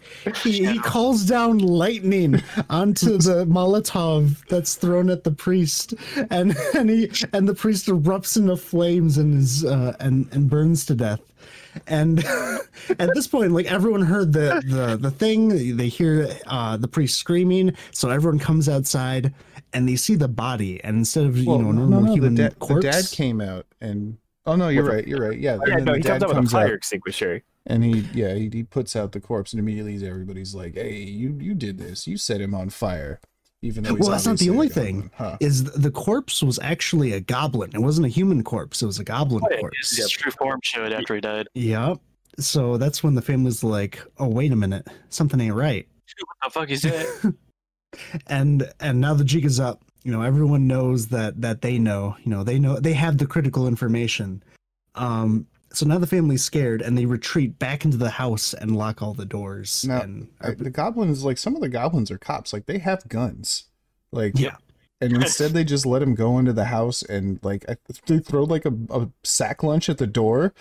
he calls down lightning onto the Molotov that's thrown at the priest, and the priest erupts into flames and is and burns to death. And at this point, like, everyone heard the thing. They hear the priest screaming, so everyone comes outside and they see the body. And instead of a normal human corpse, the dad came out and. Oh no, you're right. Yeah, yeah, no, he comes out with a fire extinguisher, and he puts out the corpse, and immediately everybody's like, "Hey, you did this. You set him on fire." Even though he's that's not the only thing. Huh. Is the corpse was actually a goblin. It wasn't a human corpse. It was a goblin corpse. His true form showed after he died. Yep. So that's when the family's like, "Oh, wait a minute, something ain't right. What the fuck is that?" And now the jig is up. You know, everyone knows that they know. You know, they have the critical information. So now the family's scared, and they retreat back into the house and lock all the doors. Now, the goblins, like, some of the goblins are cops. Like, they have guns. Like, yeah. And instead, they just let him go into the house, and like they throw like a sack lunch at the door.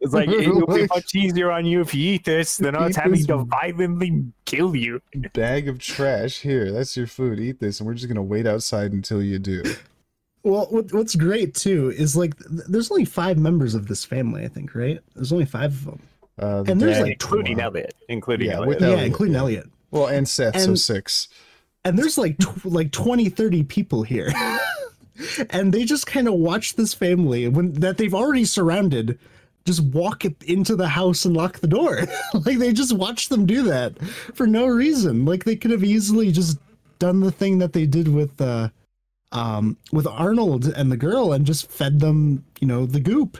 It's like, it'll be much easier on you if you eat this than us having to violently kill you. Bag of trash. Here, that's your food. Eat this, and we're just going to wait outside until you do. Well, what's great, too, is, like, there's only 5 members of this family, I think, right? There's only 5 of them. And there's, like, including Elliot. Including Elliot. Well, and Seth, so 6. And there's, like, 20-30 people here. And they just kind of watch this family that they've already surrounded just walk into the house and lock the door. Like, they just watched them do that for no reason. Like, they could have easily just done the thing that they did with Arnold and the girl and just fed them, you know, the goop.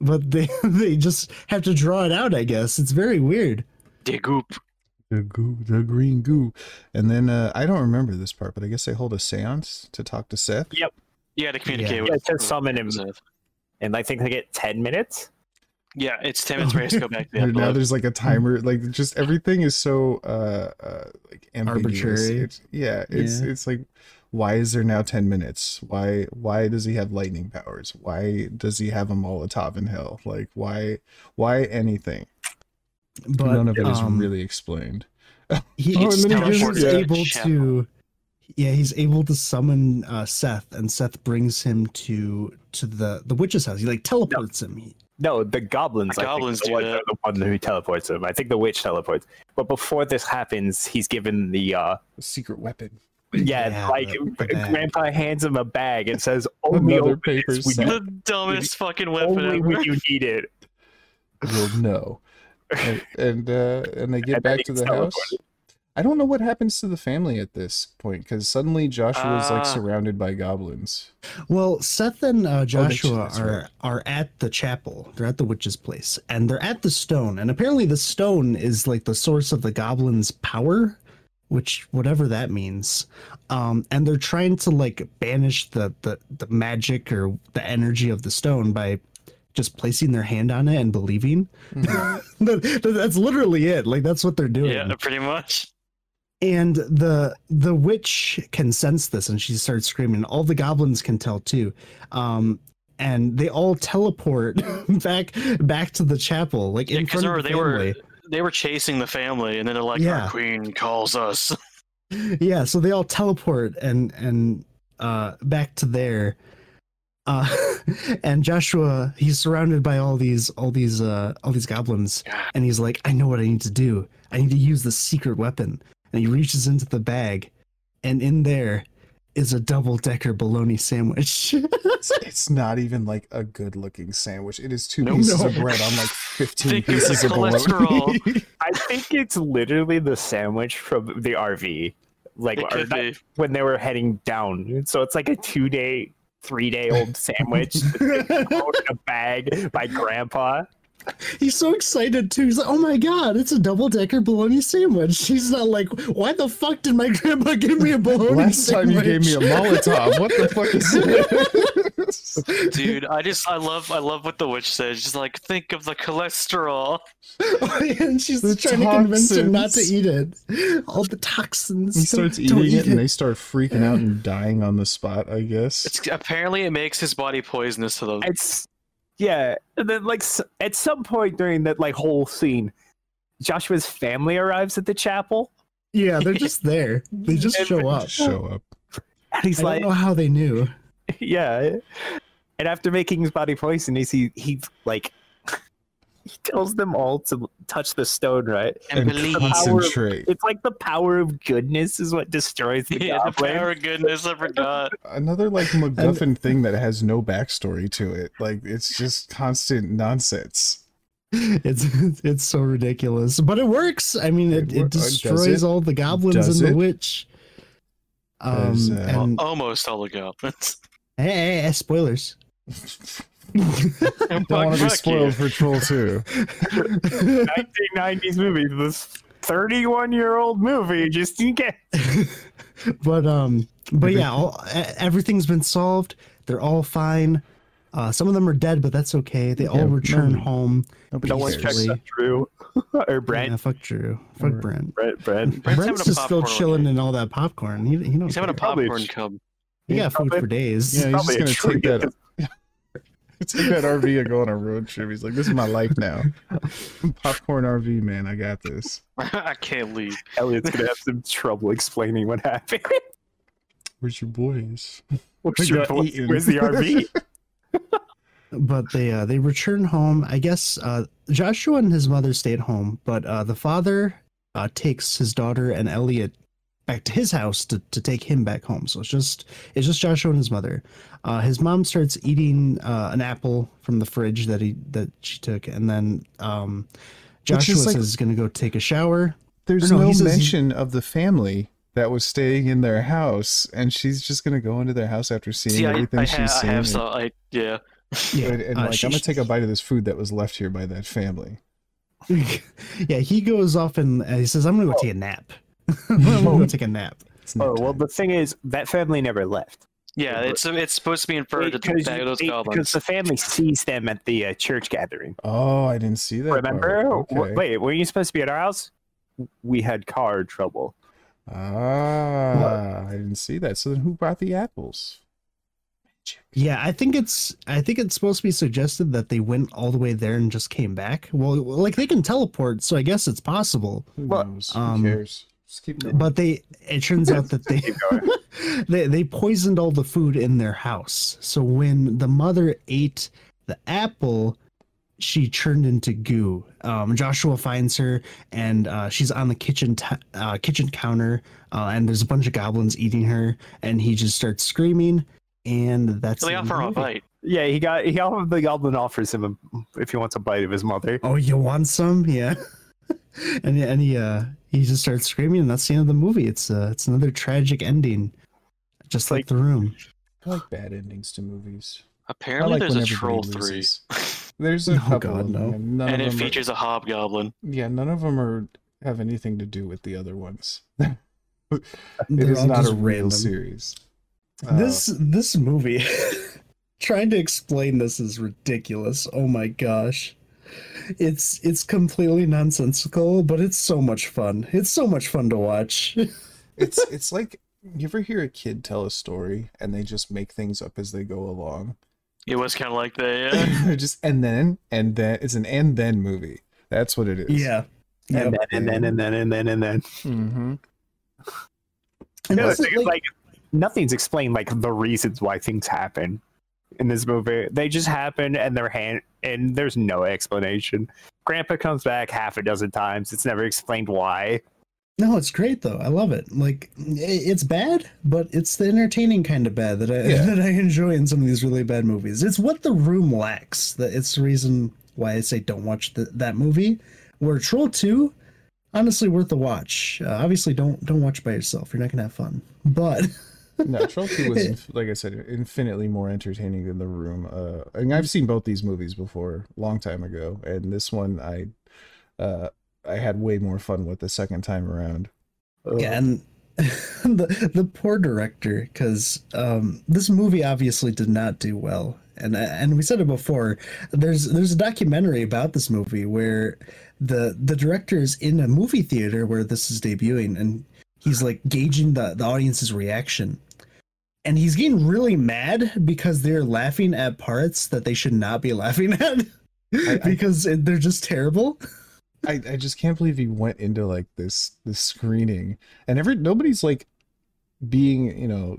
But they just have to draw it out, I guess. It's very weird. The goop. The goo, the green goo. And then I don't remember this part, but I guess they hold a seance to talk to Seth. Yep. You had to communicate with him. Yeah, to summon him. And I think they get 10 minutes. Yeah, it's 10 minutes. Race go back to now. There's like a timer. Like, just everything is so like ambiguous. Arbitrary. It's like, why is there now 10 minutes? Why does he have lightning powers? Why does he have a Molotov in hell? Like, why anything? But none of it is really explained. He's able to summon Seth, and Seth brings him to the witch's house. He like teleports him. No, the goblins. The goblins are the one who teleports him. I think the witch teleports. But before this happens, he's given the secret weapon. Grandpa hands him a bag and says, "Only open this when you, the dumbest fucking weapon only ever. When you need it." Well, no. And they get back to the house. I don't know what happens to the family at this point, because suddenly Joshua is like surrounded by goblins. Well, Seth and Joshua are at the chapel. They're at the witch's place, and they're at the stone. And apparently the stone is like the source of the goblins' power, which whatever that means. And they're trying to like banish the magic or the energy of the stone by just placing their hand on it and believing. Mm-hmm. That's literally it. Like, that's what they're doing. Yeah, pretty much. And the witch can sense this, and she starts screaming. All the goblins can tell too, and they all teleport back to the chapel, like in front of the family. They were chasing the family, and then they're like, "Our queen calls us." Yeah, so they all teleport and back to there. And Joshua, he's surrounded by all these goblins, and he's like, I know what I need to do. I need to use the secret weapon. And he reaches into the bag, and in there is a double-decker bologna sandwich. It's not even like a good-looking sandwich. It is two pieces of bread on like 15 pieces of bologna. I think it's literally the sandwich from the RV, like when they were heading down. So it's like a 2-day, 3-day-old sandwich in a bag by Grandpa. He's so excited too. He's like, oh my god, it's a double-decker bologna sandwich. He's not like, why the fuck did my grandpa give me a bologna sandwich? Last time you gave me a Molotov. What the fuck is this? Dude, I love what the witch says. She's like, think of the cholesterol. And she's trying to convince him not to eat it. All the toxins. He starts eating it, and they start freaking out and dying on the spot, I guess. Apparently it makes his body poisonous to them. Yeah, and then like at some point during that like whole scene, Joshua's family arrives at the chapel. Yeah, they're just there. They just show up. And he's like, I don't know how they knew. Yeah, and after making his body poisonous, he tells them all to touch the stone, right? And concentrate. It's like the power of goodness is what destroys the goblin. The power of goodness, I forgot. Another like MacGuffin thing that has no backstory to it. Like it's just constant nonsense. It's so ridiculous, but it works. I mean, it destroys all the goblins and the witch. Almost all the goblins. Hey, spoilers. Don't want to be spoiled for Troll 2. 1990s movie, this 31-year-old movie, just in case. But yeah, everything's been solved. They're all fine. Some of them are dead, but that's okay. They all return home. No one checks up Drew or Brent. Yeah, fuck Drew. Fuck Brent. Brent's just still chilling in all that popcorn. He's having a popcorn cup. He got food for days. Yeah, he's just gonna take that. It's like that RV and go on a road trip. He's like, this is my life now. Popcorn RV, man. I got this. I can't leave. Elliot's going to have some trouble explaining what happened. Where's your boys? Where's the RV? But they return home. I guess Joshua and his mother stay at home, but the father takes his daughter and Elliot back to his house to take him back home. So it's just Joshua and his mother. His mom starts eating an apple from the fridge that she took, and then Joshua says he's going to go take a shower. There's no mention of the family that was staying in their house, and she's just going to go into their house after seeing everything she's seen. I'm going to take a bite of this food that was left here by that family. Yeah, he goes off and he says, I'm going to go take a nap. Take a nap. Well, the thing is, that family never left. Yeah, it's supposed to be inferred because the family sees them at the church gathering. Oh, I didn't see that. Remember? Okay. Wait, were you supposed to be at our house? We had car trouble. Ah, I didn't see that. So then, who brought the apples? Yeah, I think it's supposed to be suggested that they went all the way there and just came back. Well, like they can teleport, so I guess it's possible. Who cares? But it turns out that they poisoned all the food in their house. So when the mother ate the apple, she turned into goo. Joshua finds her, and she's on the kitchen counter, and there's a bunch of goblins eating her, and he just starts screaming, and that's so they offer a bite. Yeah, the goblin offers him if he wants a bite of his mother. Oh, you want some? Yeah. And he just starts screaming, and that's the end of the movie. It's another tragic ending, just like The Room. I like bad endings to movies. Apparently, like there's a Troll 3. There's a couple of them, and it features a hobgoblin. Yeah, none of them have anything to do with the other ones. It is not a real series. This movie, trying to explain this is ridiculous. Oh my gosh. It's completely nonsensical, but it's so much fun. It's so much fun to watch. It's like, you ever hear a kid tell a story and they just make things up as they go along? It was kind of like that, yeah. Just and then it's an and then movie. That's what it is. Yeah. Yep. And then. Mm-hmm. And no, it's like nothing's explained, like the reasons why things happen in this movie. They just happen, and there's no explanation. Grandpa comes back half a dozen times. It's never explained why. No, it's great though. I love it. Like, it's bad, but it's the entertaining kind of bad that I enjoy in some of these really bad movies. It's what The Room lacks. It's the reason why I say don't watch that movie. Where Troll 2, honestly, worth a watch. Obviously, don't watch by yourself. You're not gonna have fun. But no, Troll 2 was, like I said, infinitely more entertaining than The Room. And I've seen both these movies before, long time ago, and this one I had way more fun with the second time around. Yeah, and the poor director, because this movie obviously did not do well. And we said it before, there's a documentary about this movie where the director is in a movie theater where this is debuting, and he's like gauging the audience's reaction. And he's getting really mad because they're laughing at parts that they should not be laughing at because they're just terrible. I just can't believe he went into like this screening, and nobody's like being,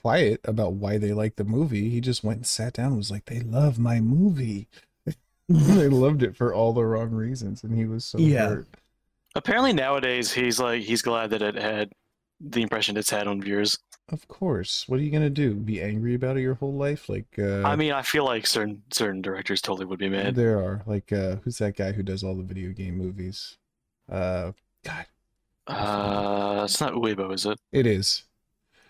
quiet about why they like the movie. He just went and sat down and was like, they love my movie. They loved it for all the wrong reasons, and he was so hurt. Apparently nowadays he's glad that it had the impression it's had on viewers. Of course. What are you gonna do? Be angry about it your whole life? Like, I mean, I feel like certain directors totally would be mad. There are, like, who's that guy who does all the video game movies? God. It's not Uebo, is it? It is.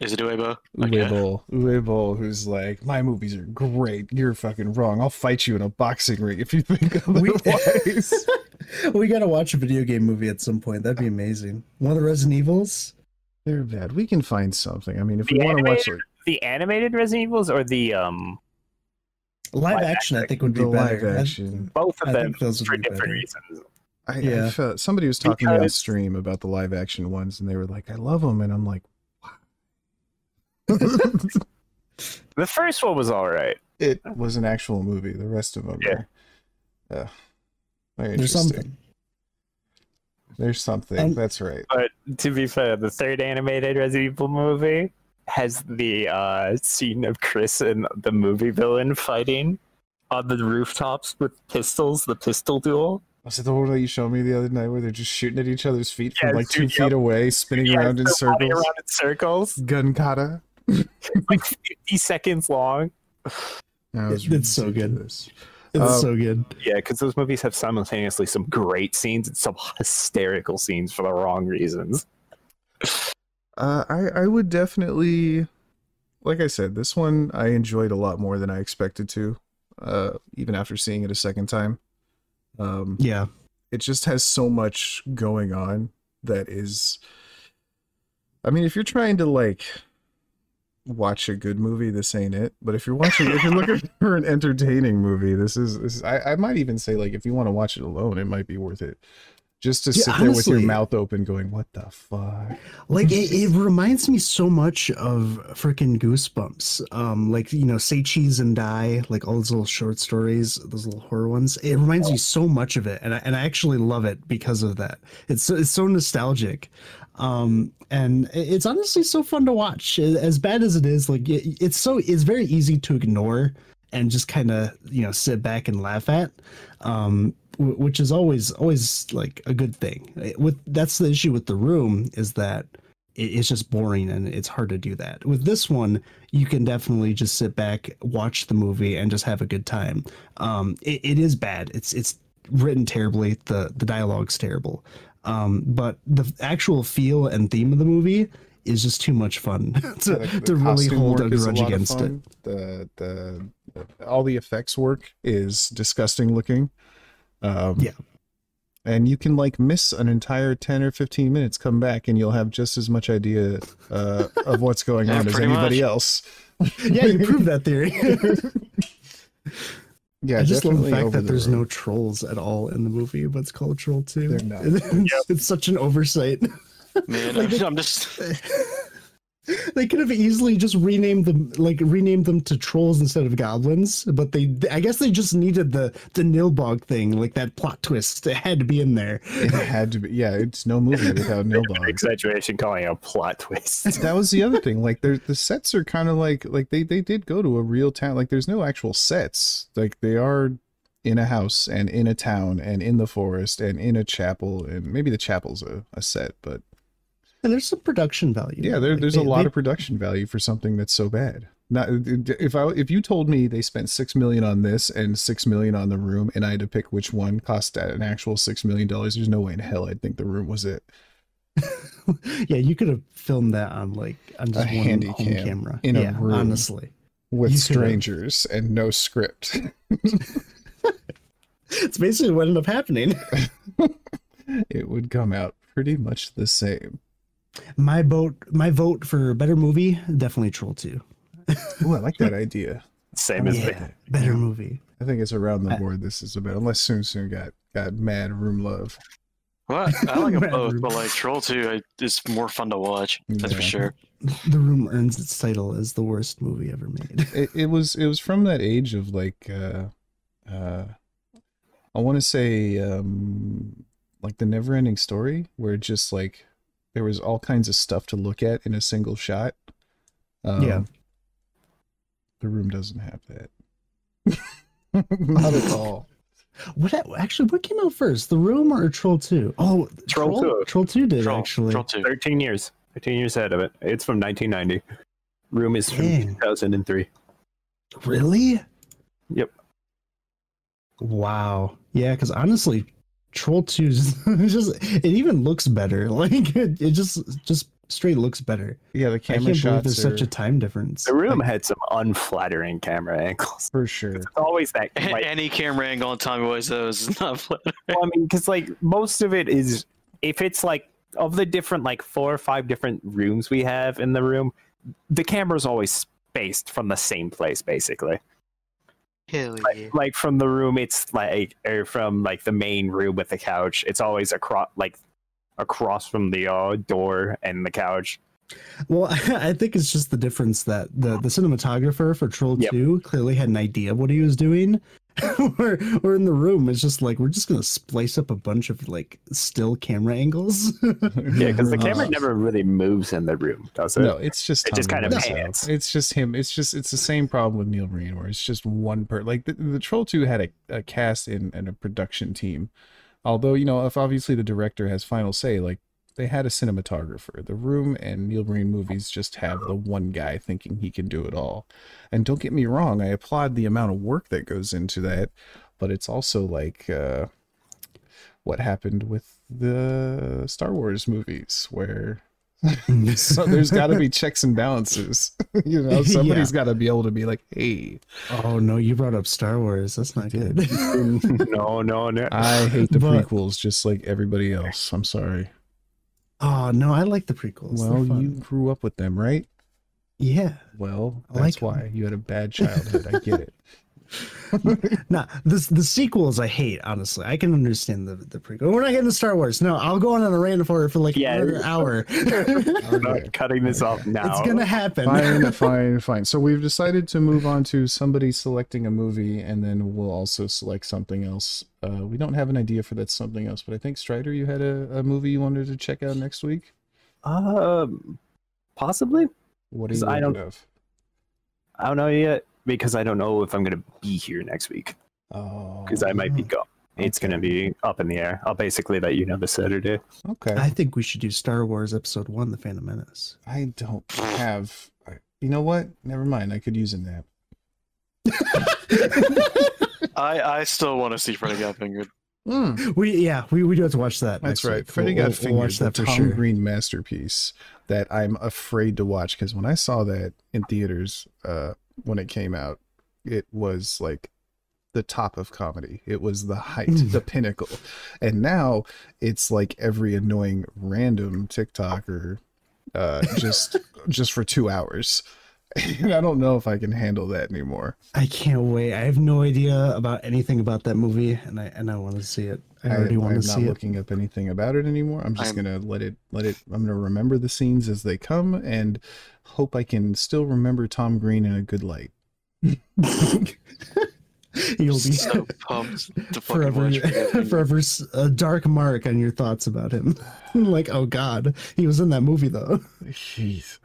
Is it Uebo? Okay. Uebo, who's like, my movies are great. You're fucking wrong. I'll fight you in a boxing ring if you think otherwise. We gotta watch a video game movie at some point. That'd be amazing. One of the Resident Evils. They're bad. We can find something. I mean, if we want to watch the animated Resident Evils or the live action, I think would be better. Live action. Both of them for different reasons. I felt somebody was talking on stream about the live action ones, and they were like, "I love them," and I'm like, "Wow." The first one was all right. It was an actual movie. The rest of them, there's something. There's something, that's right. But to be fair, the third animated Resident Evil movie has the scene of Chris and the movie villain fighting on the rooftops with pistols, the pistol duel. Was it the one that you showed me the other night where they're just shooting at each other's feet from like 2 feet away, spinning around in circles? Gun kata. Like 50 seconds long. It's so good. It's so good. Yeah, because those movies have simultaneously some great scenes and some hysterical scenes for the wrong reasons. I would definitely, like I said, this one I enjoyed a lot more than I expected to, even after seeing it a second time. It just has so much going on that is, I mean, if you're trying to like watch a good movie, this ain't it. But if you're looking for an entertaining movie, this is I might even say, like, if you want to watch it alone, it might be worth it just to sit there honestly, with your mouth open going, what the fuck? Like, it reminds me so much of freaking Goosebumps. Say Cheese and Die, like all those little short stories, those little horror ones. It reminds me so much of it, and I actually love it because of that. It's so nostalgic. And it's honestly so fun to watch. As bad as it is, like it's very easy to ignore and just kind of sit back and laugh at, which is always like a good thing. That's the issue with The Room, is that it's just boring and it's hard to do that. With this one, you can definitely just sit back, watch the movie, and just have a good time. It is bad. It's written terribly. The dialogue's terrible. But the actual feel and theme of the movie is just too much fun to really hold a grudge against it. All the effects work is disgusting looking. And you can like miss an entire 10 or 15 minutes, come back, and you'll have just as much idea of what's going on as anybody else. Yeah, you proved that theory. Yeah, I just love the fact that there's no trolls at all in the movie, but it's called Troll 2. They're not. It's such an oversight. Man, I'm just... They could have easily just renamed them, like renamed them to Trolls instead of Goblins, but they, I guess they just needed the Nilbog thing, like that plot twist. It had to be in there. It had to be. Yeah, it's no movie without Nilbog. Exaggeration calling it a plot twist. That was the other thing. Like the sets are kind of like they did go to a real town. Like there's no actual sets. Like they are in a house and in a town and in the forest and in a chapel, and maybe the chapel's a set, but. And there's some production value. Yeah, there's a lot of production value for something that's so bad. Not if you told me they spent $6 million on this and $6 million on The Room, and I had to pick which one cost an actual $6 million, there's no way in hell I'd think The Room was it. Yeah, you could have filmed that on like on just a one home camera in a room, honestly, with strangers and no script. It's basically what ended up happening. It would come out pretty much the same. My vote for better movie, definitely Troll 2. Oh, I like that idea. Same as me. Better movie. I think it's around the board. This is about, unless Soon got Mad Room Love. Well, I like them both, but like Troll 2 is more fun to watch. That's for sure. The Room earns its title as the worst movie ever made. It was from that age of like, I want to say like The Never-Ending Story, where it just like. There was all kinds of stuff to look at in a single shot. Yeah. The Room doesn't have that. Not at all. What came out first? The Room or Troll 2? Oh, Troll 2. Troll 2 did, actually. Troll 2. 13 years. 13 years ahead of it. It's from 1990. Room is from 2003. Really? Yep. Wow. Yeah, because honestly... Troll 2 it even looks better. Like it just straight looks better. Yeah, the camera shots. There's such a time difference. The Room had some unflattering camera angles for sure. It's always that any camera angle on Tommy Wiseau is not flattering. Well, I mean, because like most of it is, if it's like of the different like 4 or 5 different rooms we have in The Room, the camera's always spaced from the same place basically. Hell yeah. Like from the room, it's like, or from like the main room with the couch, it's always across from the door and the couch. Well, I think it's just the difference that the cinematographer for Troll 2 clearly had an idea of what he was doing. We're in The Room. It's just like, we're just going to splice up a bunch of like still camera angles. Yeah, because the camera never really moves in The Room, does it? No, it's just it just kind of pans. It's just him. It's the same problem with Neil Breen, where it's just one person. Like the Troll 2 had a cast and a production team. Although, you know, if obviously the director has final say, like they had a cinematographer. The Room and Neil Breen movies just have the one guy thinking he can do it all. And don't get me wrong, I applaud the amount of work that goes into that, but it's also like what happened with the Star Wars movies, where so there's got to be checks and balances. You know, somebody's got to be able to be like, hey, oh no, you brought up Star Wars, that's not good. No, I hate the prequels just like everybody else. I'm sorry. Oh, no, I like the prequels. Well, you grew up with them, right? Yeah. Well, that's why. You had a bad childhood. I get it. Nah, the sequels I hate, honestly. I can understand the prequel. We're not getting to Star Wars. No, I'll go on a rant for like another hour. We're not cutting this off now. It's going to happen. Fine. So we've decided to move on to somebody selecting a movie, and then we'll also select something else. We don't have an idea for that something else, but I think, Strider, you had a movie you wanted to check out next week? Possibly. What do you think of? I don't know yet. Because I don't know if I'm going to be here next week. Oh. Because I might be gone. It's going to be up in the air. I'll basically let you know this Saturday. Okay. I think we should do Star Wars Episode 1, The Phantom Menace. I don't have... You know what? Never mind. I could use a nap. I still want to see Freddy Got Fingered. Mm. We do have to watch that. That's right. Freddy Got Fingered, the Tom Green masterpiece that I'm afraid to watch. Because when I saw that in theaters... when it came out, it was like the top of comedy. It was the height, the pinnacle. And now it's like every annoying random TikToker just for 2 hours. I don't know if I can handle that anymore. I can't wait. I have no idea about anything about that movie, and I want to see it. I already want to see it. I'm not looking up anything about it anymore. I'm just gonna let it. I'm gonna remember the scenes as they come, and hope I can still remember Tom Green in a good light. You'll be so pumped to forever, forever a dark mark on your thoughts about him. Like, oh God, he was in that movie though. Jeez,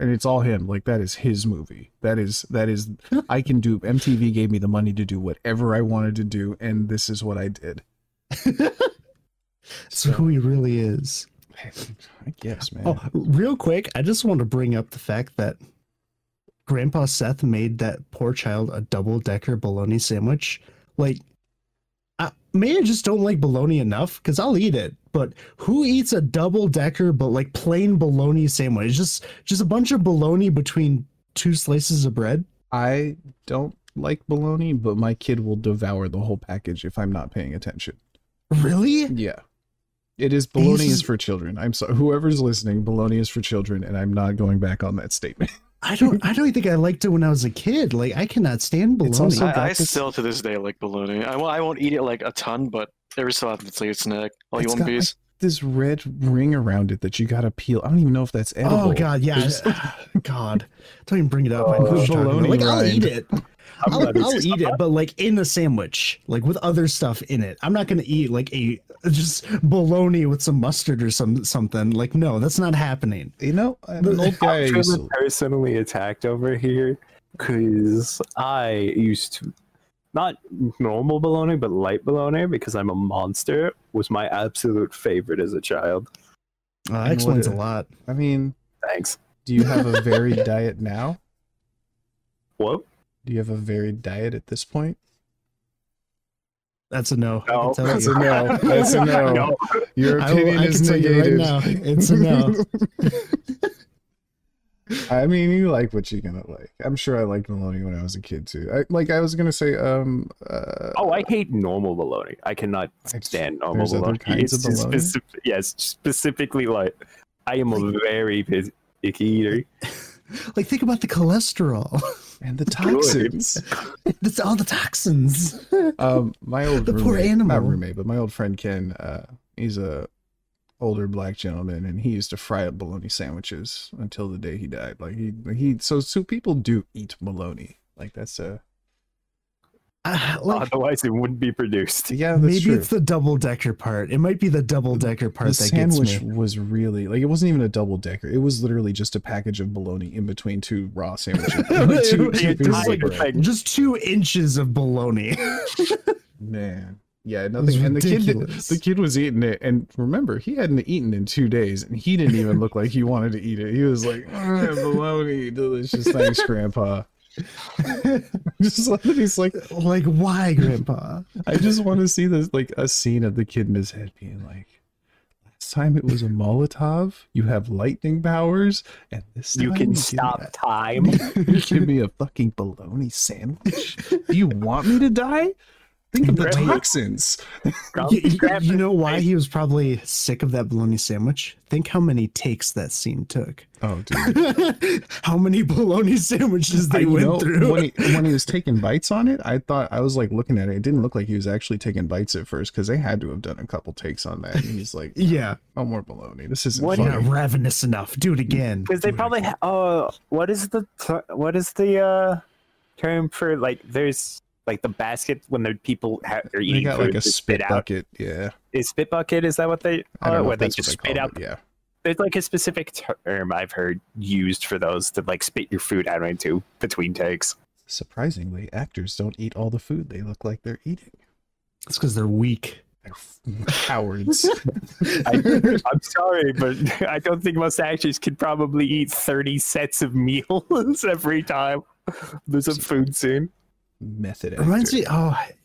and it's all him. Like, that is his movie. That is. I can do. MTV gave me the money to do whatever I wanted to do, and this is what I did. That's who he really is. I guess, man. Oh, real quick, I just want to bring up the fact that Grandpa Seth made that poor child a double-decker bologna sandwich. Like, maybe I just don't like bologna enough, because I'll eat it, but who eats a double-decker, but like plain bologna sandwich? It's just a bunch of bologna between two slices of bread. I don't like bologna, but my kid will devour the whole package if I'm not paying attention. Really? Yeah. It is bologna is for children. I'm sorry, whoever's listening, bologna is for children, and I'm not going back on that statement. I don't think I liked it when I was a kid. Like, I cannot stand bologna. Also, I still to this day like bologna. I won't eat it like a ton, but every so often it's like a snack. All you want piece. Like, this red ring around it that you gotta peel. I don't even know if that's edible. Oh God, yeah. God, don't even bring it up. Oh, I bologna, like, I'll eat it. I'll eat it, but like in a sandwich, like with other stuff in it. I'm not gonna eat like a just bologna with some mustard or something. Like, no, that's not happening. You know, an old guy. I'm personally attacked over here because I used to not normal bologna, but light bologna, because I'm a monster, was my absolute favorite as a child. That explains a lot. I mean, thanks. Do you have a varied diet now? What? Do you have a varied diet at this point? That's a no. That's a no. That's a no. No. Your opinion is negated. Right now, it's a no. I mean, you like what you're gonna like. I'm sure I liked bologna when I was a kid too. I was gonna say. I hate normal bologna. I cannot stand normal bologna. It's of bologna? Yes, specifically like I am a very picky eater. Like, think about the cholesterol and the toxins. That's all the toxins. My old friend Ken, he's a older black gentleman, and he used to fry up bologna sandwiches until the day he died. Like, so people do eat bologna. Like, that's a. Otherwise, it wouldn't be produced. Yeah, that's maybe true. It's the double decker part. It might be the double decker part that sandwich gets me. Was really like, it wasn't even a double decker. It was literally just a package of bologna in between two raw sandwiches. Just 2 inches of bologna. Man, yeah, nothing. And the kid was eating it, and remember, he hadn't eaten in 2 days, and he didn't even look like he wanted to eat it. He was like, bologna, delicious, thanks, Grandpa. Just like, he's like, why, Grandpa? I just want to see this, like, a scene of the kid in his head being like, last time it was a Molotov, you have lightning powers, and this time you can stop time. You give me a fucking bologna sandwich. Do you want me to die? Think of the toxins. You know why he was probably sick of that bologna sandwich? Think how many takes that scene took. Oh, dude. How many bologna sandwiches they went through. When he was taking bites on it, I was like looking at it. It didn't look like he was actually taking bites at first, because they had to have done a couple takes on that. And he's like, yeah, no more bologna. This isn't funny. You're ravenous enough. Do it again. Because they probably, what is the term for, like, there's, like, the basket when the people are eating. They got like a spit bucket, yeah. Is spit bucket? Is that what they? Where they just spit out. Yeah. There's like a specific term I've heard used for those, to like spit your food out into between takes. Surprisingly, actors don't eat all the food they look like they're eating. It's because they're weak. They're cowards. I'm sorry, but I don't think most actors could probably eat 30 sets of meals every time there's a food scene. Method actor.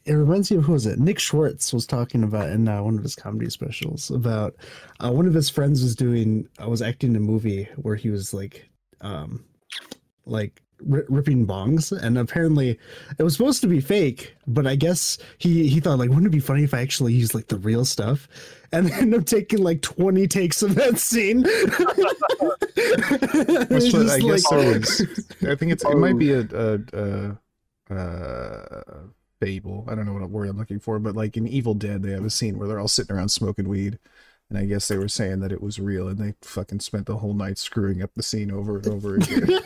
It reminds me of who was it? Nick Schwartz was talking about in one of his comedy specials about one of his friends was acting in a movie where he was like ripping bongs, and apparently it was supposed to be fake, but I guess he thought, like, wouldn't it be funny if I actually used like the real stuff, and I ended up taking like 20 takes of that scene. I guess I think it's it might be a fable. I don't know what word I'm looking for, but like in Evil Dead, they have a scene where they're all sitting around smoking weed. And I guess they were saying that it was real, and they fucking spent the whole night screwing up the scene over and over again.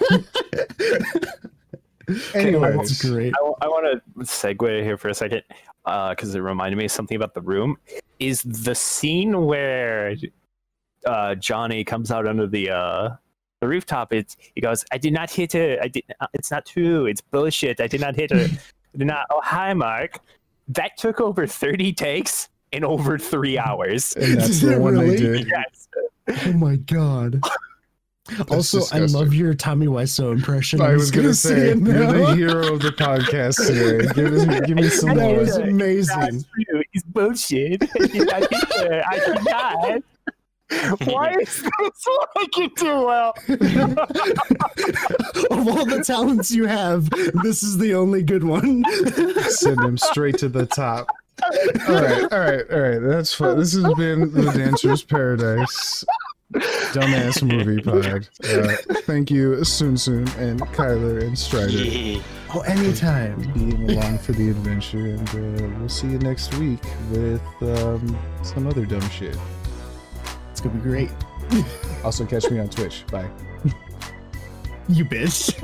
Anyway, that's great. I want to segue here for a second, because it reminded me of something about The Room. Is the scene where Johnny comes out under the rooftop? He goes, "I did not hit it. It's not true. It's bullshit. I did not hit it. I did not." Oh, hi, Mark. That took over 30 takes. In over 3 hours. And that's the one they did. Yes. Oh my god. Also, disgusting. I love your Tommy Wiseau impression. I was going to say, you're the hero of the podcast today. Give me some more. That was amazing. It's bullshit. I cannot. Why is this like you do well? Of all the talents you have, this is the only good one. Send him straight to the top. All right. That's fun. This has been The Dancer's Paradise, Dumbass Movie Pod. Thank you, Soon, and Kyler, and Strider. Yeah. Oh, anytime. Being along for the adventure, and we'll see you next week with some other dumb shit. It's gonna be great. Also, catch me on Twitch. Bye. You bitch.